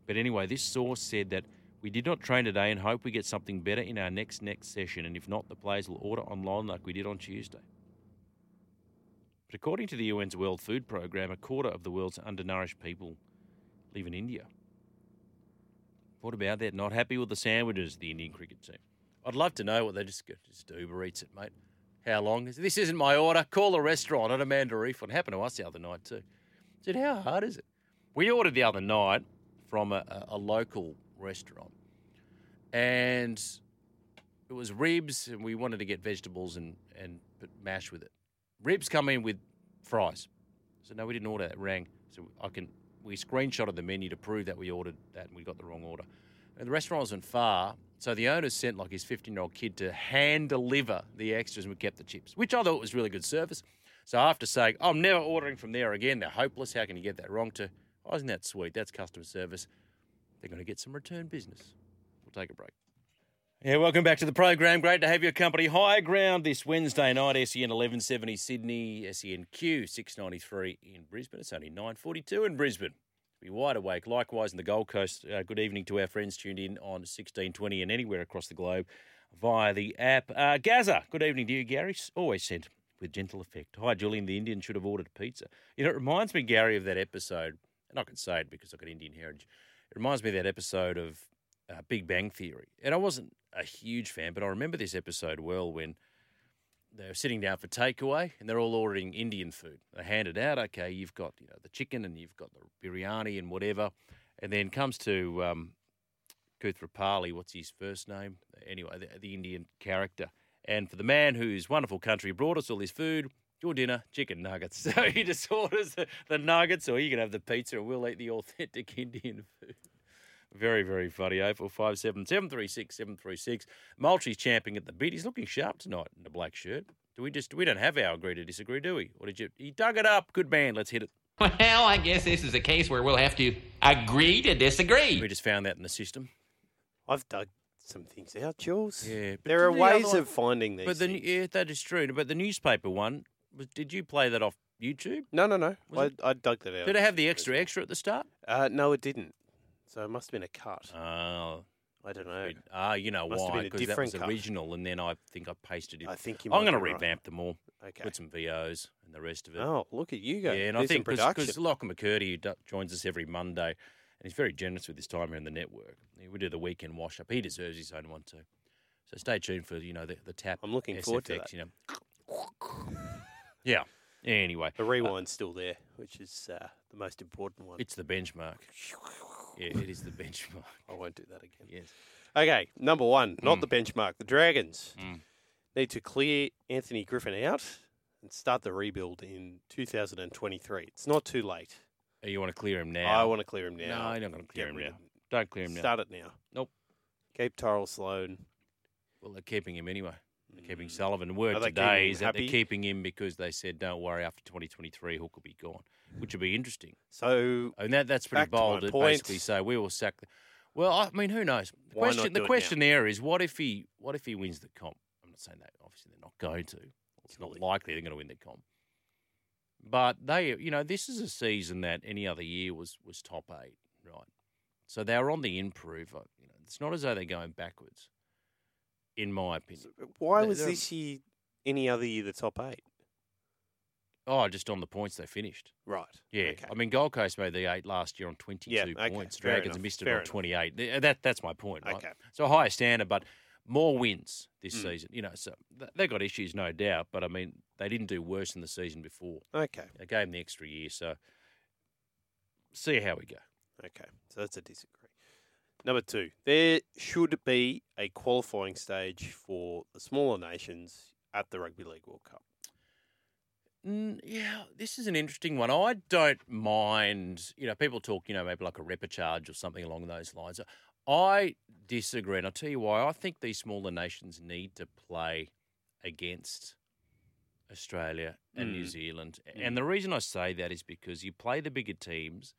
But anyway, this source said that we did not train today and hope we get something better in our next next session. And if not, the players will order online like we did on Tuesday. But according to the U N's World Food Program, a quarter of the world's undernourished people live in India. What about that? Not happy with the sandwiches, the Indian cricket team. I'd love to know what they just, just Uber Eats it, mate. How long? Is this isn't my order. Call the restaurant. I demand a refund. It happened to us the other night too. I said, how hard is it? We ordered the other night from a, a local restaurant. And it was ribs, and we wanted to get vegetables and, and mash with it. Ribs come in with fries. So, no, we didn't order that. Rang. So, I can we screenshotted the menu to prove that we ordered that, and we got the wrong order. And the restaurant wasn't far, so the owner sent, like, his fifteen-year-old kid to hand-deliver the extras, and we kept the chips, which I thought was really good service. So, after saying, I'm never ordering from there again, they're hopeless, how can you get that wrong, to... Oh, isn't that sweet? That's customer service. They're going to get some return business. We'll take a break. Yeah, welcome back to the program. Great to have your company. High Ground this Wednesday night, S E N eleven seventy Sydney, S E N Q six ninety-three in Brisbane. It's only nine forty-two in Brisbane. Be wide awake. Likewise in the Gold Coast, uh, good evening to our friends tuned in on sixteen twenty and anywhere across the globe via the app. Uh, Gaza, good evening to you, Gary. Always sent with gentle effect. Hi, Julian, the Indian should have ordered pizza. You know, it reminds me, Gary, of that episode. And I can say it because I've got Indian heritage. It reminds me of that episode of uh, Big Bang Theory. And I wasn't a huge fan, but I remember this episode well when they were sitting down for takeaway, and they're all ordering Indian food. They hand it out. Okay, you've got you know the chicken, and you've got the biryani, and whatever. And then comes to um, Kuthrapali, what's his first name? Anyway, the, the Indian character. And for the man whose wonderful country brought us all this food, your dinner, chicken nuggets. So he just orders the, the nuggets, or you can have the pizza, and we'll eat the authentic Indian food. Very, very funny. oh four five seven, seven three six, seven three six. Moultrie's champing at the bit. He's looking sharp tonight in the black shirt. Do we just? We don't have our agree to disagree, do we? Or did you? He dug it up. Good man. Let's hit it. Well, I guess this is a case where we'll have to agree to disagree. We just found that in the system. I've dug some things out, Jules. Yeah, but there are ways other, of finding these. But the, yeah, that is true. But the newspaper one, did you play that off YouTube? No, no, no. I, I dug that out. Did it have the extra extra at the start? Uh, no, it didn't. So it must have been a cut. Oh. I don't know. Ah, uh, you know must why? Because that was cut. Original, and then I think I pasted it. I think you might I'm going to revamp right. them all. Okay. Put some V Os and the rest of it. Oh, look at you go. Yeah, and There's I think because Lachlan McCurdy who joins us every Monday, and he's very generous with his time here in the network. We do the weekend wash-up. He deserves his own one too. So stay tuned for you know the, the tap. I'm looking S F X, forward to that. You know. Yeah. Anyway, the rewind's uh, still there, which is uh, the most important one. It's the benchmark. Yeah, it is the benchmark. I won't do that again. Yes. Okay, number one, not mm. the benchmark. The Dragons mm. need to clear Anthony Griffin out and start the rebuild in two thousand twenty-three. It's not too late. Oh, you want to clear him now? I want to clear him now. No, you're not going to clear him now. Don't clear him now. Start it now. Nope. Keep Tyrell Sloan. Well, they're keeping him anyway. They're keeping mm. Sullivan. Word today is that they're keeping him because they said, don't worry, after twenty twenty-three, Hook will be gone, which would be interesting. So, and that, that's pretty bold to basically say, we will sack. The, well, I mean, who knows? The Why question, the question there is, what if he what if he wins the comp? I'm not saying that. Obviously, they're not going to. It's not likely they're going to win the comp. But, they, you know, this is a season that any other year was, was top eight, right? So they're on the improve. You know, it's not as though they're going backwards. In my opinion. Why was this year any other year the top eight? Oh, just on the points they finished. Right. Yeah. Okay. I mean, Gold Coast made the eight last year on twenty-two yeah, okay. points. Dragons missed it Fair on twenty-eight. Enough. That That's my point. Right? Okay. So a higher standard, but more wins this mm. season. You know, so they got issues, no doubt, but I mean, they didn't do worse than the season before. Okay. They gave them the extra year, so see how we go. Okay. So that's a disagree. Number two, there should be a qualifying stage for the smaller nations at the Rugby League World Cup. Mm, yeah, this is an interesting one. I don't mind, you know, people talk, you know, maybe like a repechage or something along those lines. I disagree, and I'll tell you why. I think these smaller nations need to play against Australia and mm. New Zealand. Mm. And the reason I say that is because you play the bigger teams,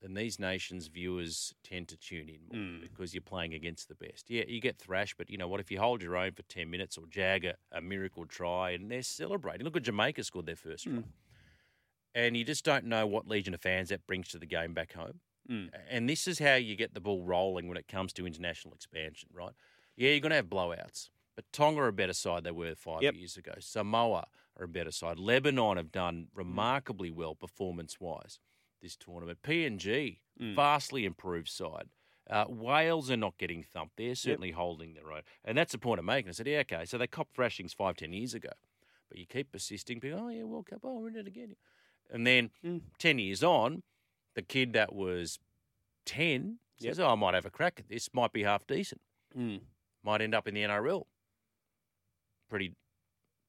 then these nations' viewers tend to tune in more mm. because you're playing against the best. Yeah, you get thrashed, but, you know what, if you hold your own for ten minutes or jag a, a miracle try and they're celebrating. Look at Jamaica scored their first mm. try. And you just don't know what legion of fans that brings to the game back home. Mm. And this is how you get the ball rolling when it comes to international expansion, right? Yeah, you're going to have blowouts. But Tonga are a better side than they were five yep. years ago. Samoa are a better side. Lebanon have done remarkably well performance-wise this tournament. P N G, mm. vastly improved side. Uh, Wales are not getting thumped. They're certainly yep. holding their own. And that's the point I'm making. I said, yeah, okay, so they copped thrashings five, ten years ago. But you keep persisting. People, oh, yeah, World Cup, oh, we're in it again. And then mm. ten years on, the kid that was ten yep. says, oh, I might have a crack at this. Might be half decent. Mm. Might end up in the N R L. Pretty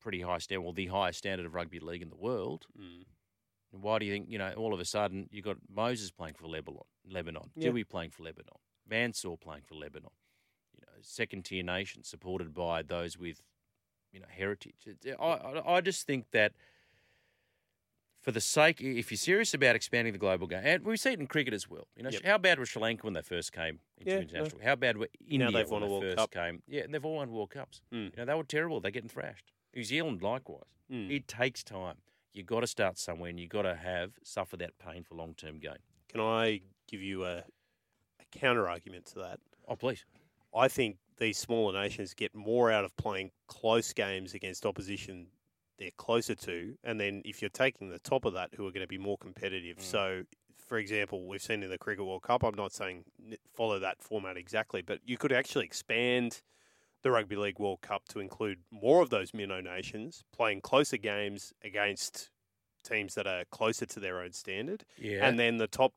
pretty high standard. Well, the highest standard of rugby league in the world. Mm. Why do you think, you know, all of a sudden you've got Moses playing for Lebanon, Lebanon, yeah. Dewey playing for Lebanon, Mansour playing for Lebanon, you know, second-tier nation supported by those with, you know, heritage. I, I just think that for the sake, if you're serious about expanding the global game, and we see it in cricket as well. You know, yep. how bad was Sri Lanka when they first came into yeah, international? No. How bad were India now when they first Cup. came? Yeah, and they've all won World Cups. Mm. You know, they were terrible. They're getting thrashed. New Zealand, likewise. Mm. It takes time. You've got to start somewhere and you've got to have suffer that pain for long-term gain. Can I give you a, a counter-argument to that? Oh, please. I think these smaller nations get more out of playing close games against opposition they're closer to, and then if you're taking the top of that, who are going to be more competitive. Mm. So, for example, we've seen in the Cricket World Cup, I'm not saying follow that format exactly, but you could actually expand the Rugby League World Cup to include more of those minnow nations playing closer games against teams that are closer to their own standard. Yeah. And then the top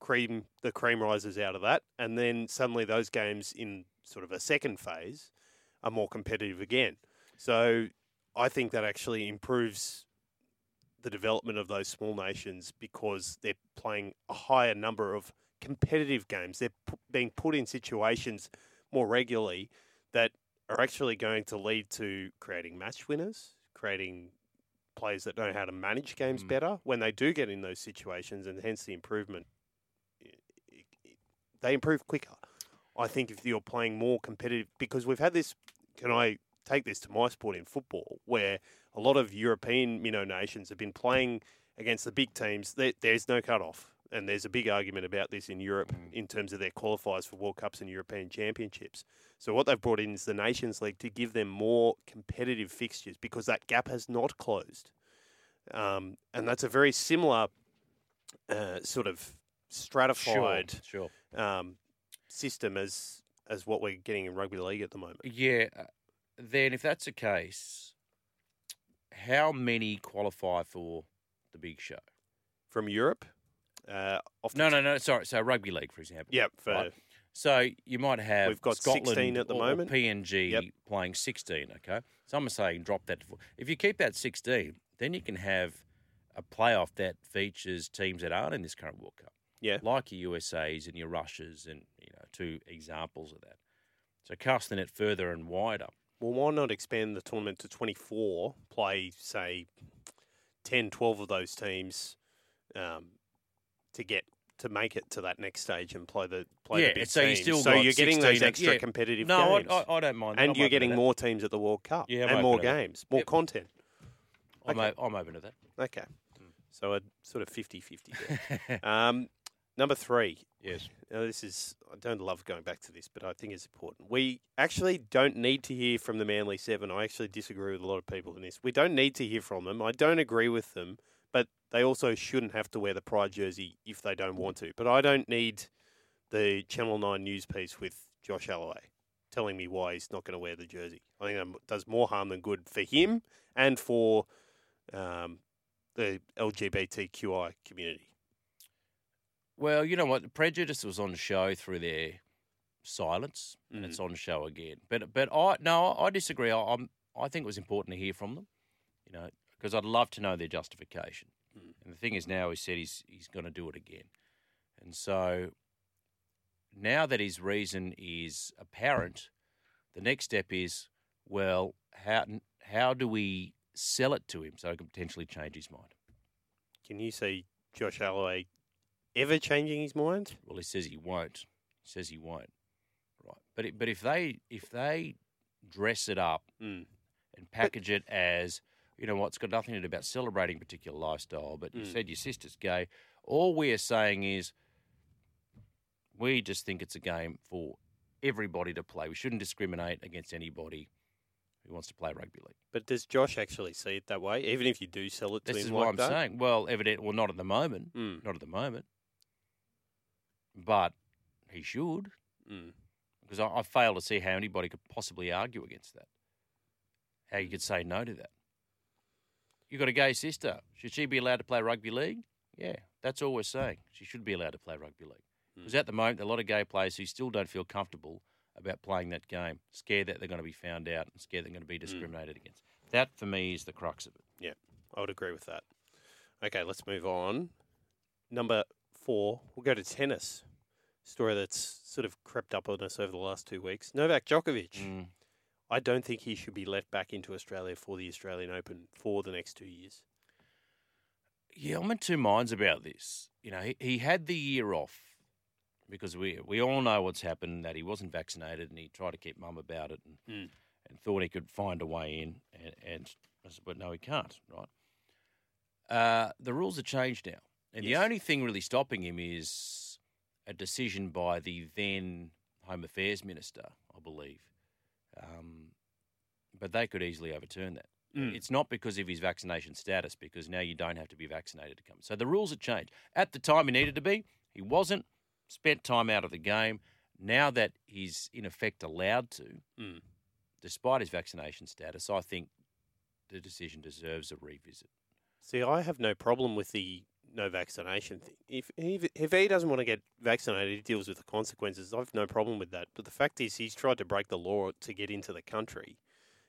cream, the cream rises out of that. And then suddenly those games in sort of a second phase are more competitive again. So I think that actually improves the development of those small nations because they're playing a higher number of competitive games. They're p- being put in situations more regularly that are actually going to lead to creating match winners, creating players that know how to manage games mm. better when they do get in those situations, and hence the improvement. It, it, it, they improve quicker, I think, if you're playing more competitive, because we've had this, can I take this to my sport in football, where a lot of European minnow nations have been playing against the big teams. There, there's no cutoff. And there's a big argument about this in Europe mm. in terms of their qualifiers for World Cups and European Championships. So what they've brought in is the Nations League to give them more competitive fixtures because that gap has not closed. Um, and that's a very similar uh, sort of stratified sure, sure. Um, system as as what we're getting in rugby league at the moment. Yeah. Then if that's the case, how many qualify for the big show? From Europe? Uh, off no, no, no. Sorry. So rugby league, for example. Yep. For, right? So you might have we've got Scotland sixteen at the or moment. P N G yep. playing sixteen. Okay. Some are saying drop that to four. If you keep that sixteen, then you can have a playoff that features teams that aren't in this current World Cup. Yeah. Like your U S A's and your Russia's, and you know, two examples of that. So casting it further and wider. Well, why not expand the tournament to twenty-four? Play say ten, twelve of those teams. Um, to get to make it to that next stage and play the play yeah, the big so teams. You still so got you're getting those extra yeah. competitive no, games. No, I, I don't mind that. And I'm you're getting more teams at the World Cup yeah, and more games, more yep. content. I'm, okay. o- I'm open to that. Okay. Mm. So a sort of fifty-fifty. um, number three. Yes. Now this is, I don't love going back to this, but I think it's important. We actually don't need to hear from the Manly Seven. I actually disagree with a lot of people in this. We don't need to hear from them. I don't agree with them. But they also shouldn't have to wear the Pride jersey if they don't want to. But I don't need the Channel nine news piece with Josh Aloiai telling me why he's not going to wear the jersey. I think that does more harm than good for him and for um, the L G B T Q I community. Well, you know what? Prejudice was on show through their silence, mm-hmm. and it's on show again. But but I no, I disagree. I I'm, I think it was important to hear from them. You know. Because I'd love to know their justification. Mm. And the thing is now he said he's he's going to do it again. And so now that his reason is apparent, the next step is, well, how how do we sell it to him so he can potentially change his mind? Can you see Josh Aloiai ever changing his mind? Well, he says he won't. He says he won't. Right. But it, but if they if they dress it up mm. and package but- it as, you know what, it's got nothing to do about celebrating a particular lifestyle, but you mm. said your sister's gay. All we're saying is we just think it's a game for everybody to play. We shouldn't discriminate against anybody who wants to play rugby league. But does Josh actually see it that way, even if you do sell it to this him like that? This is what I'm that? saying. Well, evident, well, not at the moment. Mm. Not at the moment. But he should. Mm. Because I, I fail to see how anybody could possibly argue against that. How you could say no to that. You've got a gay sister. Should she be allowed to play rugby league? Yeah, that's all we're saying. She should be allowed to play rugby league. Because mm. at the moment, a lot of gay players who still don't feel comfortable about playing that game, scared that they're going to be found out and scared they're going to be discriminated mm. against. That, for me, is the crux of it. Yeah, I would agree with that. Okay, let's move on. Number four, we'll go to tennis. Story that's sort of crept up on us over the last two weeks. Novak Djokovic. Mm. I don't think he should be let back into Australia for the Australian Open for the next two years. Yeah, I'm in two minds about this. You know, he, he had the year off because we we all know what's happened, that he wasn't vaccinated and he tried to keep mum about it and, mm. and thought he could find a way in, and, and but no, he can't, right? Uh, the rules have changed now. And yes. the only thing really stopping him is a decision by the then Home Affairs Minister, I believe. Um, but they could easily overturn that. Mm. It's not because of his vaccination status, because now you don't have to be vaccinated to come. So the rules have changed. At the time he needed to be, he wasn't, spent time out of the game. Now that he's in effect allowed to, mm. despite his vaccination status, I think the decision deserves a revisit. See, I have no problem with the no vaccination thing. If he, if he doesn't want to get vaccinated, he deals with the consequences. I've no problem with that. But the fact is, he's tried to break the law to get into the country.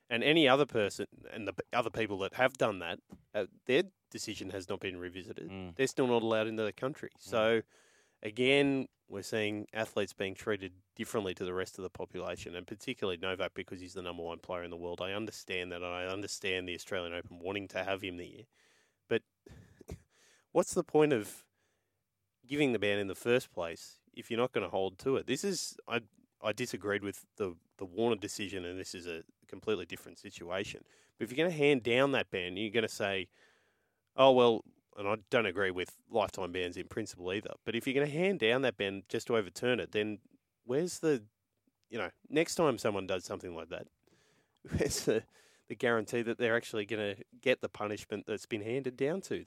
And any other person and the other people that have done that, uh, their decision has not been revisited. Mm. They're still not allowed into the country. Mm. So, again, we're seeing athletes being treated differently to the rest of the population, and particularly Novak because he's the number one player in the world. I understand that, and I understand the Australian Open wanting to have him there. But what's the point of giving the ban in the first place if you're not going to hold to it? This is I I disagreed with the, the Warner decision, and this is a completely different situation. But if you're going to hand down that ban, you're going to say, oh, well, and I don't agree with lifetime bans in principle either, but if you're going to hand down that ban just to overturn it, then where's the, you know, next time someone does something like that, where's the, the guarantee that they're actually going to get the punishment that's been handed down to them?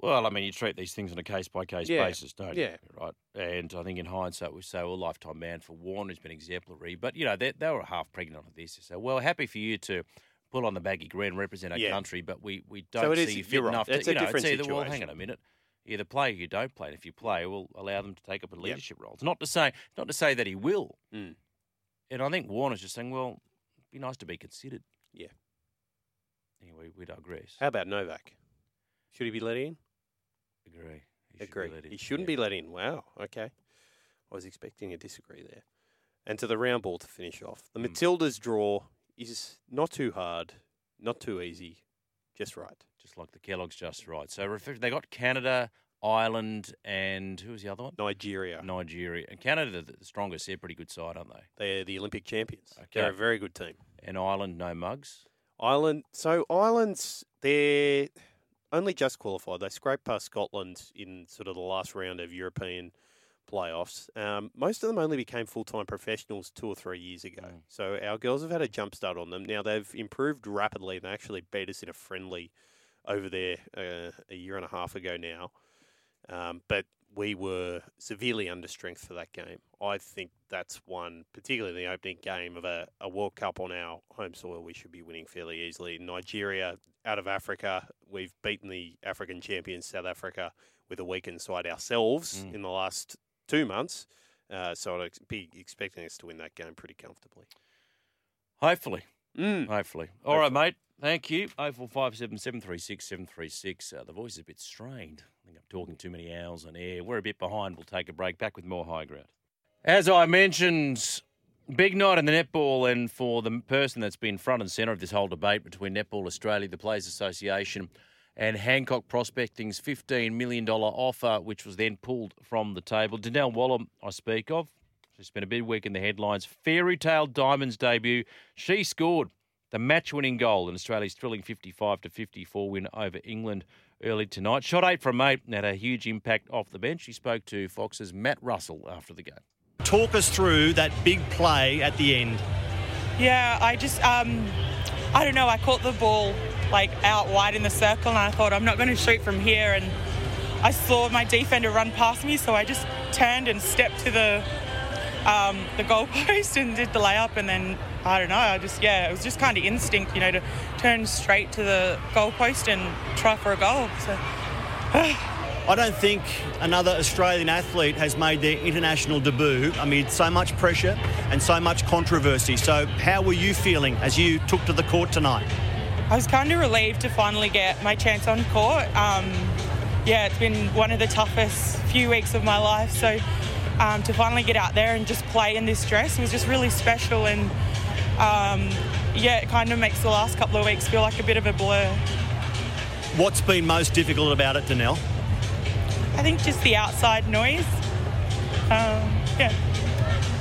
Well, I mean, you treat these things on a case-by-case yeah. basis, don't yeah. you? Right. And I think in hindsight, we say, well, lifetime ban for Warner has been exemplary. But, you know, they, they were half pregnant on this. So, well, happy for you to pull on the baggy green, represent our yeah. country, but we, we don't so see is, you fit enough right. to, it's you know, it's either, situation. Well, hang on a minute, either play or you don't play. And if you play, we'll allow them to take up a leadership yep. role. It's not to say not to say that he will. Mm. And I think Warner's just saying, well, it'd be nice to be considered. Yeah. Anyway, we digress. How about Novak? Should he be let in? Agree. He Agree. Be let in. He shouldn't yeah. be let in. Wow. Okay. I was expecting a disagree there. And to the round ball to finish off. The mm. Matildas draw is not too hard, not too easy, just right. Just like the Kellogg's just right. So they got Canada, Ireland, and who was the other one? Nigeria. Nigeria. And Canada, the strongest. They're a pretty good side, aren't they? They're the Olympic champions. Okay. They're a very good team. And Ireland, no mugs? Ireland. So Ireland's, they're only just qualified. They scraped past Scotland in sort of the last round of European playoffs. Um, most of them only became full-time professionals two or three years ago. Mm. So our girls have had a jump start on them. Now, they've improved rapidly. They actually beat us in a friendly over there uh, a year and a half ago now. Um, but we were severely under strength for that game. I think that's one, particularly the opening game of a, a World Cup on our home soil, we should be winning fairly easily. Nigeria, out of Africa, we've beaten the African champions, South Africa, with a weakened side ourselves mm. in the last two months. Uh, so I'd be expecting us to win that game pretty comfortably. Hopefully. Mm. Hopefully. All Hopefully. right, mate. Thank you. oh four five seven, seven three six, seven three six. Uh, the voice is a bit strained. I think I'm talking too many hours on air. We're a bit behind. We'll take a break. Back with more High Ground. As I mentioned, big night in the netball, and for the person that's been front and centre of this whole debate between Netball Australia, the Players Association, and Hancock Prospecting's fifteen million dollars offer, which was then pulled from the table. Danelle Wallum, I speak of. She's spent a big week in the headlines. Fairy Tale Diamonds debut. She scored the match-winning goal in Australia's thrilling fifty-five to fifty-four win over England early tonight. Shot eight from eight and had a huge impact off the bench. She spoke to Fox's Matt Russell after the game. Talk us through that big play at the end. Yeah, I just, um, I don't know, I caught the ball like out wide in the circle, and I thought, I'm not going to shoot from here, and I saw my defender run past me, so I just turned and stepped to the um, the goalpost and did the layup, and then, I don't know, I just, yeah, it was just kind of instinct, you know, to turn straight to the goalpost and try for a goal. So, I don't think another Australian athlete has made their international debut amid so much pressure and so much controversy. So how were you feeling as you took to the court tonight? I was kind of relieved to finally get my chance on court. Um, yeah, it's been one of the toughest few weeks of my life. So um, to finally get out there and just play in this dress was just really special. And um, yeah, it kind of makes the last couple of weeks feel like a bit of a blur. What's been most difficult about it, Danelle? I think just the outside noise. Um, yeah.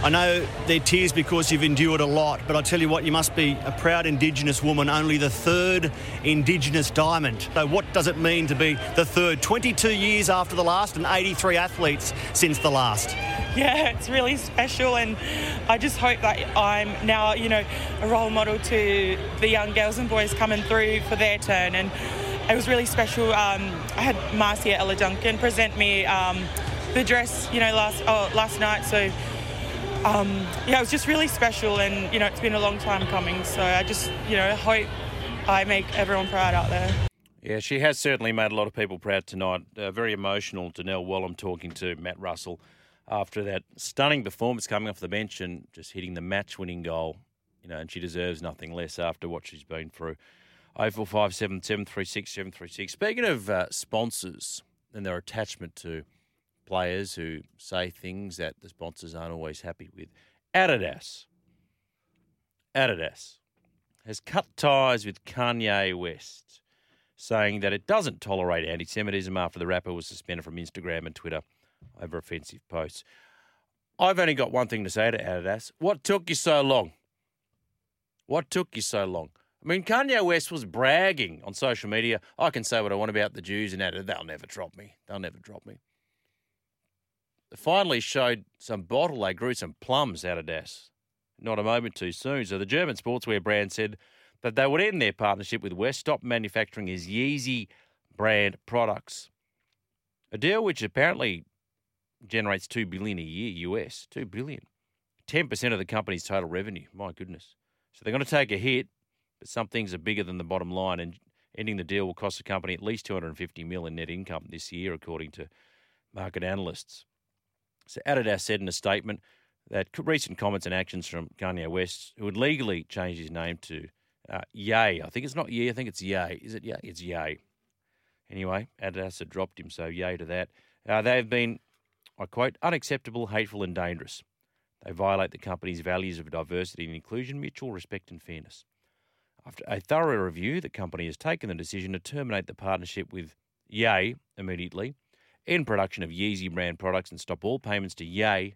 I know they're tears because you've endured a lot, but I tell you what, you must be a proud Indigenous woman, only the third Indigenous diamond. So what does it mean to be the third, twenty-two years after the last and eighty-three athletes since the last? Yeah, it's really special, and I just hope that I'm now, you know, a role model to the young girls and boys coming through for their turn. And it was really special. Um, I had Marcia Ella Duncan present me um, the dress, you know, last oh, last night, so um, yeah, it was just really special, and, you know, it's been a long time coming. So I just, you know, hope I make everyone proud out there. Yeah, she has certainly made a lot of people proud tonight. Uh, very emotional, Danelle Wellham talking to Matt Russell after that stunning performance coming off the bench and just hitting the match-winning goal. You know, and she deserves nothing less after what she's been through. oh four five seven, seven three six, seven three six. Speaking of uh, sponsors and their attachment to players who say things that the sponsors aren't always happy with, Adidas. Adidas has cut ties with Kanye West, saying that it doesn't tolerate anti-Semitism after the rapper was suspended from Instagram and Twitter over offensive posts. I've only got one thing to say to Adidas. What took you so long? What took you so long? I mean, Kanye West was bragging on social media, I can say what I want about the Jews and Adidas. They'll never drop me. They'll never drop me. They finally showed some bottle. They grew some plums, Adidas. Not a moment too soon. So the German sportswear brand said that they would end their partnership with West, stop manufacturing his Yeezy brand products. A deal which apparently generates two billion dollars a year, U S. two billion dollars. ten percent of the company's total revenue. My goodness. So they're going to take a hit, but some things are bigger than the bottom line, and ending the deal will cost the company at least two hundred fifty million dollars in net income this year, according to market analysts. So Adidas said in a statement that recent comments and actions from Kanye West, who had legally changed his name to uh, Ye. I think it's not Ye, I think it's Ye. Is it Ye? It's Ye. Anyway, Adidas had dropped him, so Ye to that. Uh, they've been, I quote, unacceptable, hateful and dangerous. They violate the company's values of diversity and inclusion, mutual respect and fairness. After a thorough review, the company has taken the decision to terminate the partnership with Ye immediately, end production of Yeezy brand products and stop all payments to Ye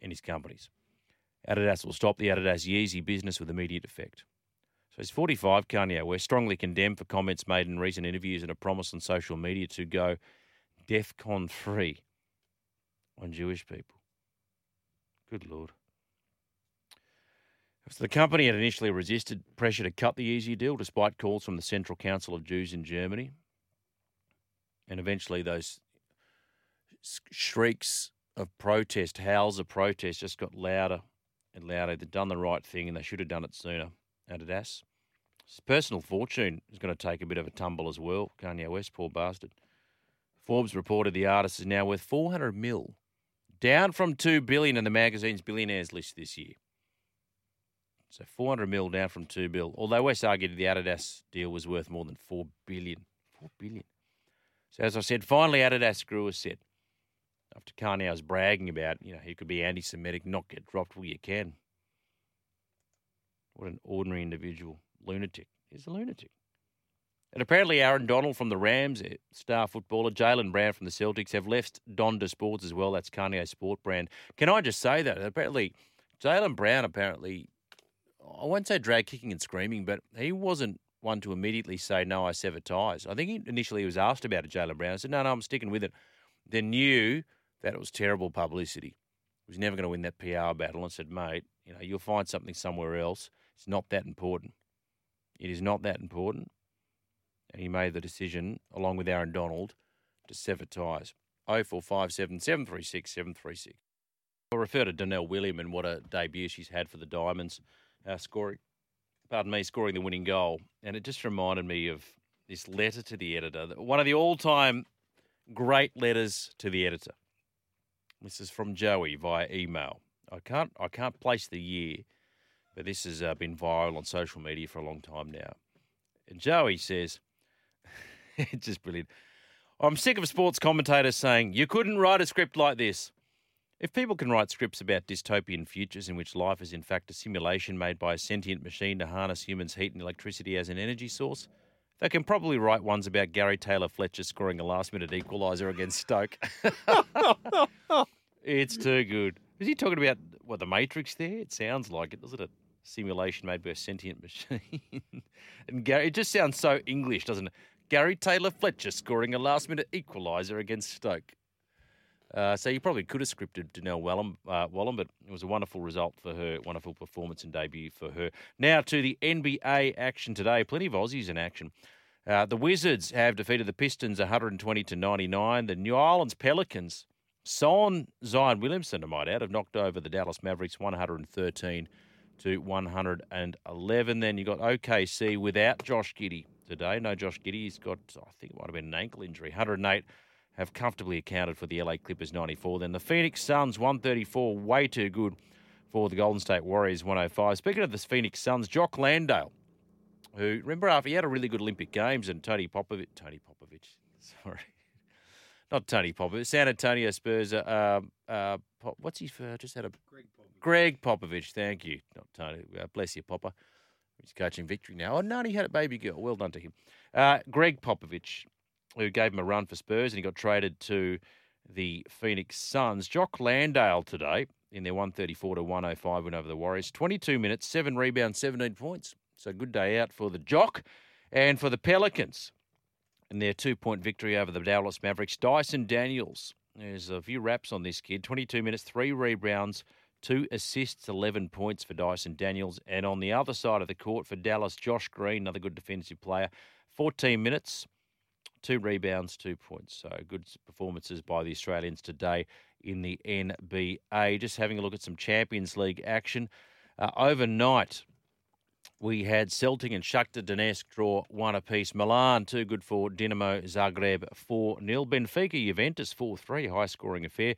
and his companies. Adidas will stop the Adidas Yeezy business with immediate effect. So he's forty-five, Kanye West, strongly condemned for comments made in recent interviews and a promise on social media to go DEFCON three on Jewish people. Good Lord. So the company had initially resisted pressure to cut the Yeezy deal despite calls from the Central Council of Jews in Germany. And eventually those shrieks of protest, howls of protest, just got louder and louder. They'd done the right thing and they should have done it sooner. Adidas. His personal fortune is going to take a bit of a tumble as well. Kanye West, poor bastard. Forbes reported the artist is now worth four hundred mil. Down from two billion dollars in the magazine's billionaires list this year. So four hundred mil down from two billion dollars. Although West argued the Adidas deal was worth more than four billion dollars. four billion dollars. So as I said, finally Adidas grew a set. After Kanye was bragging about, you know, he could be anti-Semitic, not get dropped. Well, you can. What an ordinary individual. Lunatic. He's a lunatic. And apparently Aaron Donald from the Rams, star footballer, Jalen Brown from the Celtics, have left Donda Sports as well. That's Kanye's sport brand. Can I just say that? Apparently, Jalen Brown apparently, I won't say drag kicking and screaming, but he wasn't one to immediately say, no, I sever ties. I think he, initially he was asked about it, Jalen Brown. I said, no, no, I'm sticking with it. Then knew that it was terrible publicity. He was never going to win that P R battle and said, mate, you know, you'll find something somewhere else. It's not that important. It is not that important. And he made the decision, along with Aaron Donald, to sever ties. oh four five seven, seven three six, seven three six. I'll refer to Danelle William and what a debut she's had for the Diamonds, uh, scoring, pardon me, scoring the winning goal. And it just reminded me of this letter to the editor, one of the all-time great letters to the editor. This is from Joey via email. I can't, I can't place the year, but this has uh, been viral on social media for a long time now. And Joey says, it's just brilliant. I'm sick of sports commentators saying, you couldn't write a script like this. If people can write scripts about dystopian futures in which life is in fact a simulation made by a sentient machine to harness humans' heat and electricity as an energy source, they can probably write ones about Gary Taylor Fletcher scoring a last-minute equaliser against Stoke. It's too good. Is he talking about, what, the Matrix there? It sounds like it, doesn't it? Simulation made by a sentient machine. And Gary, it just sounds so English, doesn't it? Gary Taylor Fletcher scoring a last-minute equaliser against Stoke. Uh, so you probably could have scripted Danelle Wellham, uh, Wellham, but it was a wonderful result for her, wonderful performance and debut for her. Now to the N B A action today. Plenty of Aussies in action. Uh, the Wizards have defeated the Pistons one twenty to ninety-nine. The New Orleans Pelicans Son Zion Williamson, I might add, have knocked over the Dallas Mavericks one thirteen to one eleven. Then you got O K C without Josh Giddey today. No Josh Giddey. He's got, I think it might have been an ankle injury. one oh eight have comfortably accounted for the L A Clippers ninety-four. Then the Phoenix Suns one thirty-four, way too good for the Golden State Warriors one oh five. Speaking of the Phoenix Suns, Jock Landale, who, remember, after he had a really good Olympic Games and Tony Popovich, Tony Popovich, sorry. Not Tony Popovich. San Antonio Spurs. Uh, uh, Pop, what's he for? Just had a Greg Popovich. Greg Popovich. Thank you. Not Tony. Uh, bless you, Popper. He's coaching Victory now. Oh no, he had a baby girl. Well done to him. Uh, Greg Popovich, who gave him a run for Spurs, and he got traded to the Phoenix Suns. Jock Landale today in their one thirty-four to one oh five win over the Warriors. twenty-two minutes, seven rebounds, seventeen points. So good day out for the Jock, and for the Pelicans in their two-point victory over the Dallas Mavericks. Dyson Daniels, there's a few raps on this kid. twenty-two minutes, three rebounds, two assists, eleven points for Dyson Daniels. And on the other side of the court for Dallas, Josh Green, another good defensive player. fourteen minutes, two rebounds, two points. So good performances by the Australians today in the N B A. Just having a look at some Champions League action. Uh, overnight, we had Celtic and Shakhtar Donetsk draw one apiece. Milan, too good for Dinamo Zagreb, four nil. Benfica, Juventus, four three, high-scoring affair.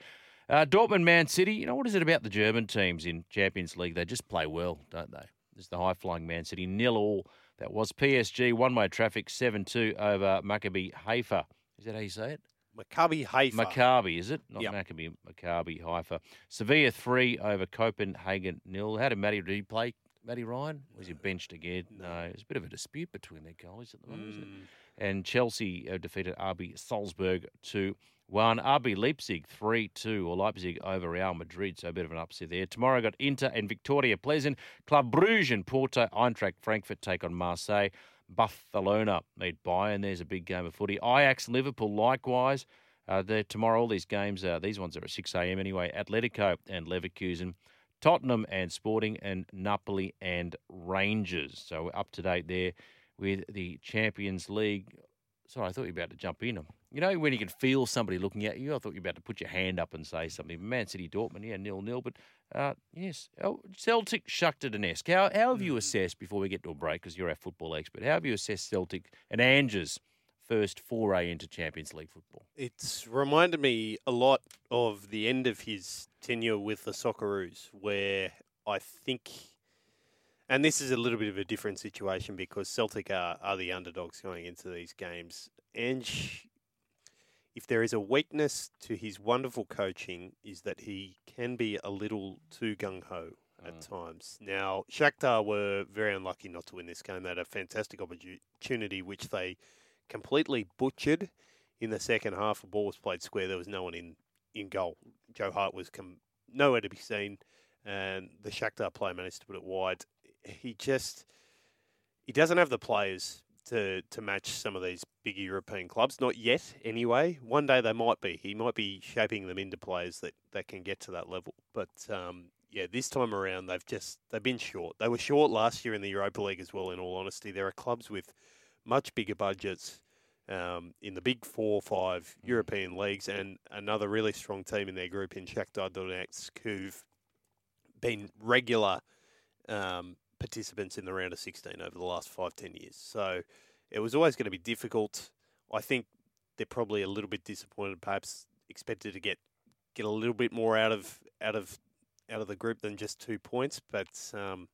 Uh, Dortmund, Man City, you know, what is it about the German teams in Champions League? They just play well, don't they? It's the high-flying Man City, nil all. That was P S G, one-way traffic, seven two over Maccabi Haifa. Is that how you say it? Maccabi Haifa. Maccabi, is it? Not yep. Maccabi, Maccabi Haifa. Sevilla, three over Copenhagen, nil. How did Matty Rui play? Matty Ryan? Was he benched again? No. no. There's a bit of a dispute between their goalies at the moment, mm. isn't it? And Chelsea uh, defeated R B Salzburg two one. R B Leipzig three two, or Leipzig over Real Madrid, so a bit of an upset there. Tomorrow got Inter and Victoria Pleasant. Club Brugge and Porto, Eintracht Frankfurt take on Marseille. Barcelona meet Bayern. There's a big game of footy. Ajax, Liverpool likewise. Uh, tomorrow, all these games, uh, these ones are at six a.m. anyway. Atletico and Leverkusen. Tottenham and Sporting, and Napoli and Rangers. So we're up to date there with the Champions League. Sorry, I thought you were about to jump in. You know when you can feel somebody looking at you? I thought you were about to put your hand up and say something. Man City, Dortmund, yeah, nil nil. But, uh, yes, oh, Celtic, Shakhtar Donetsk. How, how have you assessed, before we get to a break, because you're our football expert, how have you assessed Celtic and Angers' first foray into Champions League football? It's reminded me a lot of the end of his tenure with the Socceroos, where I think, and this is a little bit of a different situation because Celtic are, are the underdogs going into these games. And if there is a weakness to his wonderful coaching, is that he can be a little too gung-ho at times. Now, Shakhtar were very unlucky not to win this game. They had a fantastic opportunity, which they completely butchered in the second half. The ball was played square. There was no one in, in goal. Joe Hart was com- nowhere to be seen, and the Shakhtar player managed to put it wide. He just he doesn't have the players to, to match some of these big European clubs. Not yet, anyway. One day they might be. He might be shaping them into players that, that can get to that level. But um, yeah, this time around they've just they've been short. They were short last year in the Europa League as well. In all honesty, there are clubs with much bigger budgets um, in the big four or five mm. European leagues, and another really strong team in their group in Shakhtar Donetsk, who've been regular um, participants in the round of sixteen over the last five, ten years. So it was always going to be difficult. I think they're probably a little bit disappointed, perhaps expected to get get a little bit more out of out of out of the group than just two points, but. Um,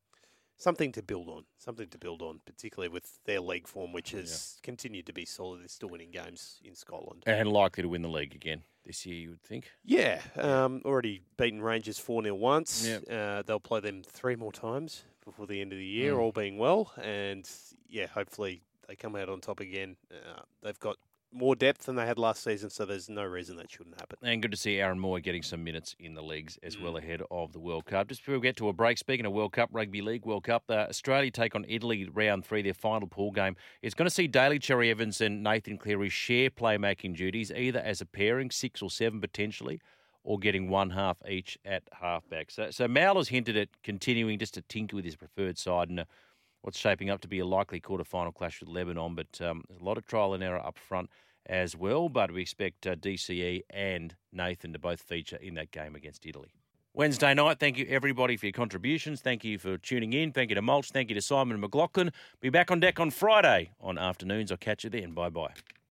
Something to build on, something to build on, particularly with their league form, which has yeah. continued to be solid. They're still winning games in Scotland. And likely to win the league again this year, you would think. Yeah, um, already beaten Rangers four nil once. Yep. Uh, they'll play them three more times before the end of the year, mm. all being well. And, yeah, hopefully they come out on top again. Uh, they've got more depth than they had last season, so there's no reason that shouldn't happen. And good to see Aaron Moy getting some minutes in the leagues as well ahead of the World Cup. Just before we get to a break, speaking of World Cup, Rugby League World Cup, uh, Australia take on Italy round three, their final pool game. It's going to see Daly Cherry Evans and Nathan Cleary share playmaking duties, either as a pairing, six or seven potentially, or getting one half each at halfback. So, so Mauler's hinted at continuing just to tinker with his preferred side and a, what's shaping up to be a likely quarterfinal clash with Lebanon, but um, there's a lot of trial and error up front. as well, but we expect uh, D C E and Nathan to both feature in that game against Italy. Wednesday night, thank you everybody for your contributions. Thank you for tuning in. Thank you to Mulch. Thank you to Simon McLaughlin. Be back on deck on Friday on afternoons. I'll catch you then. Bye-bye.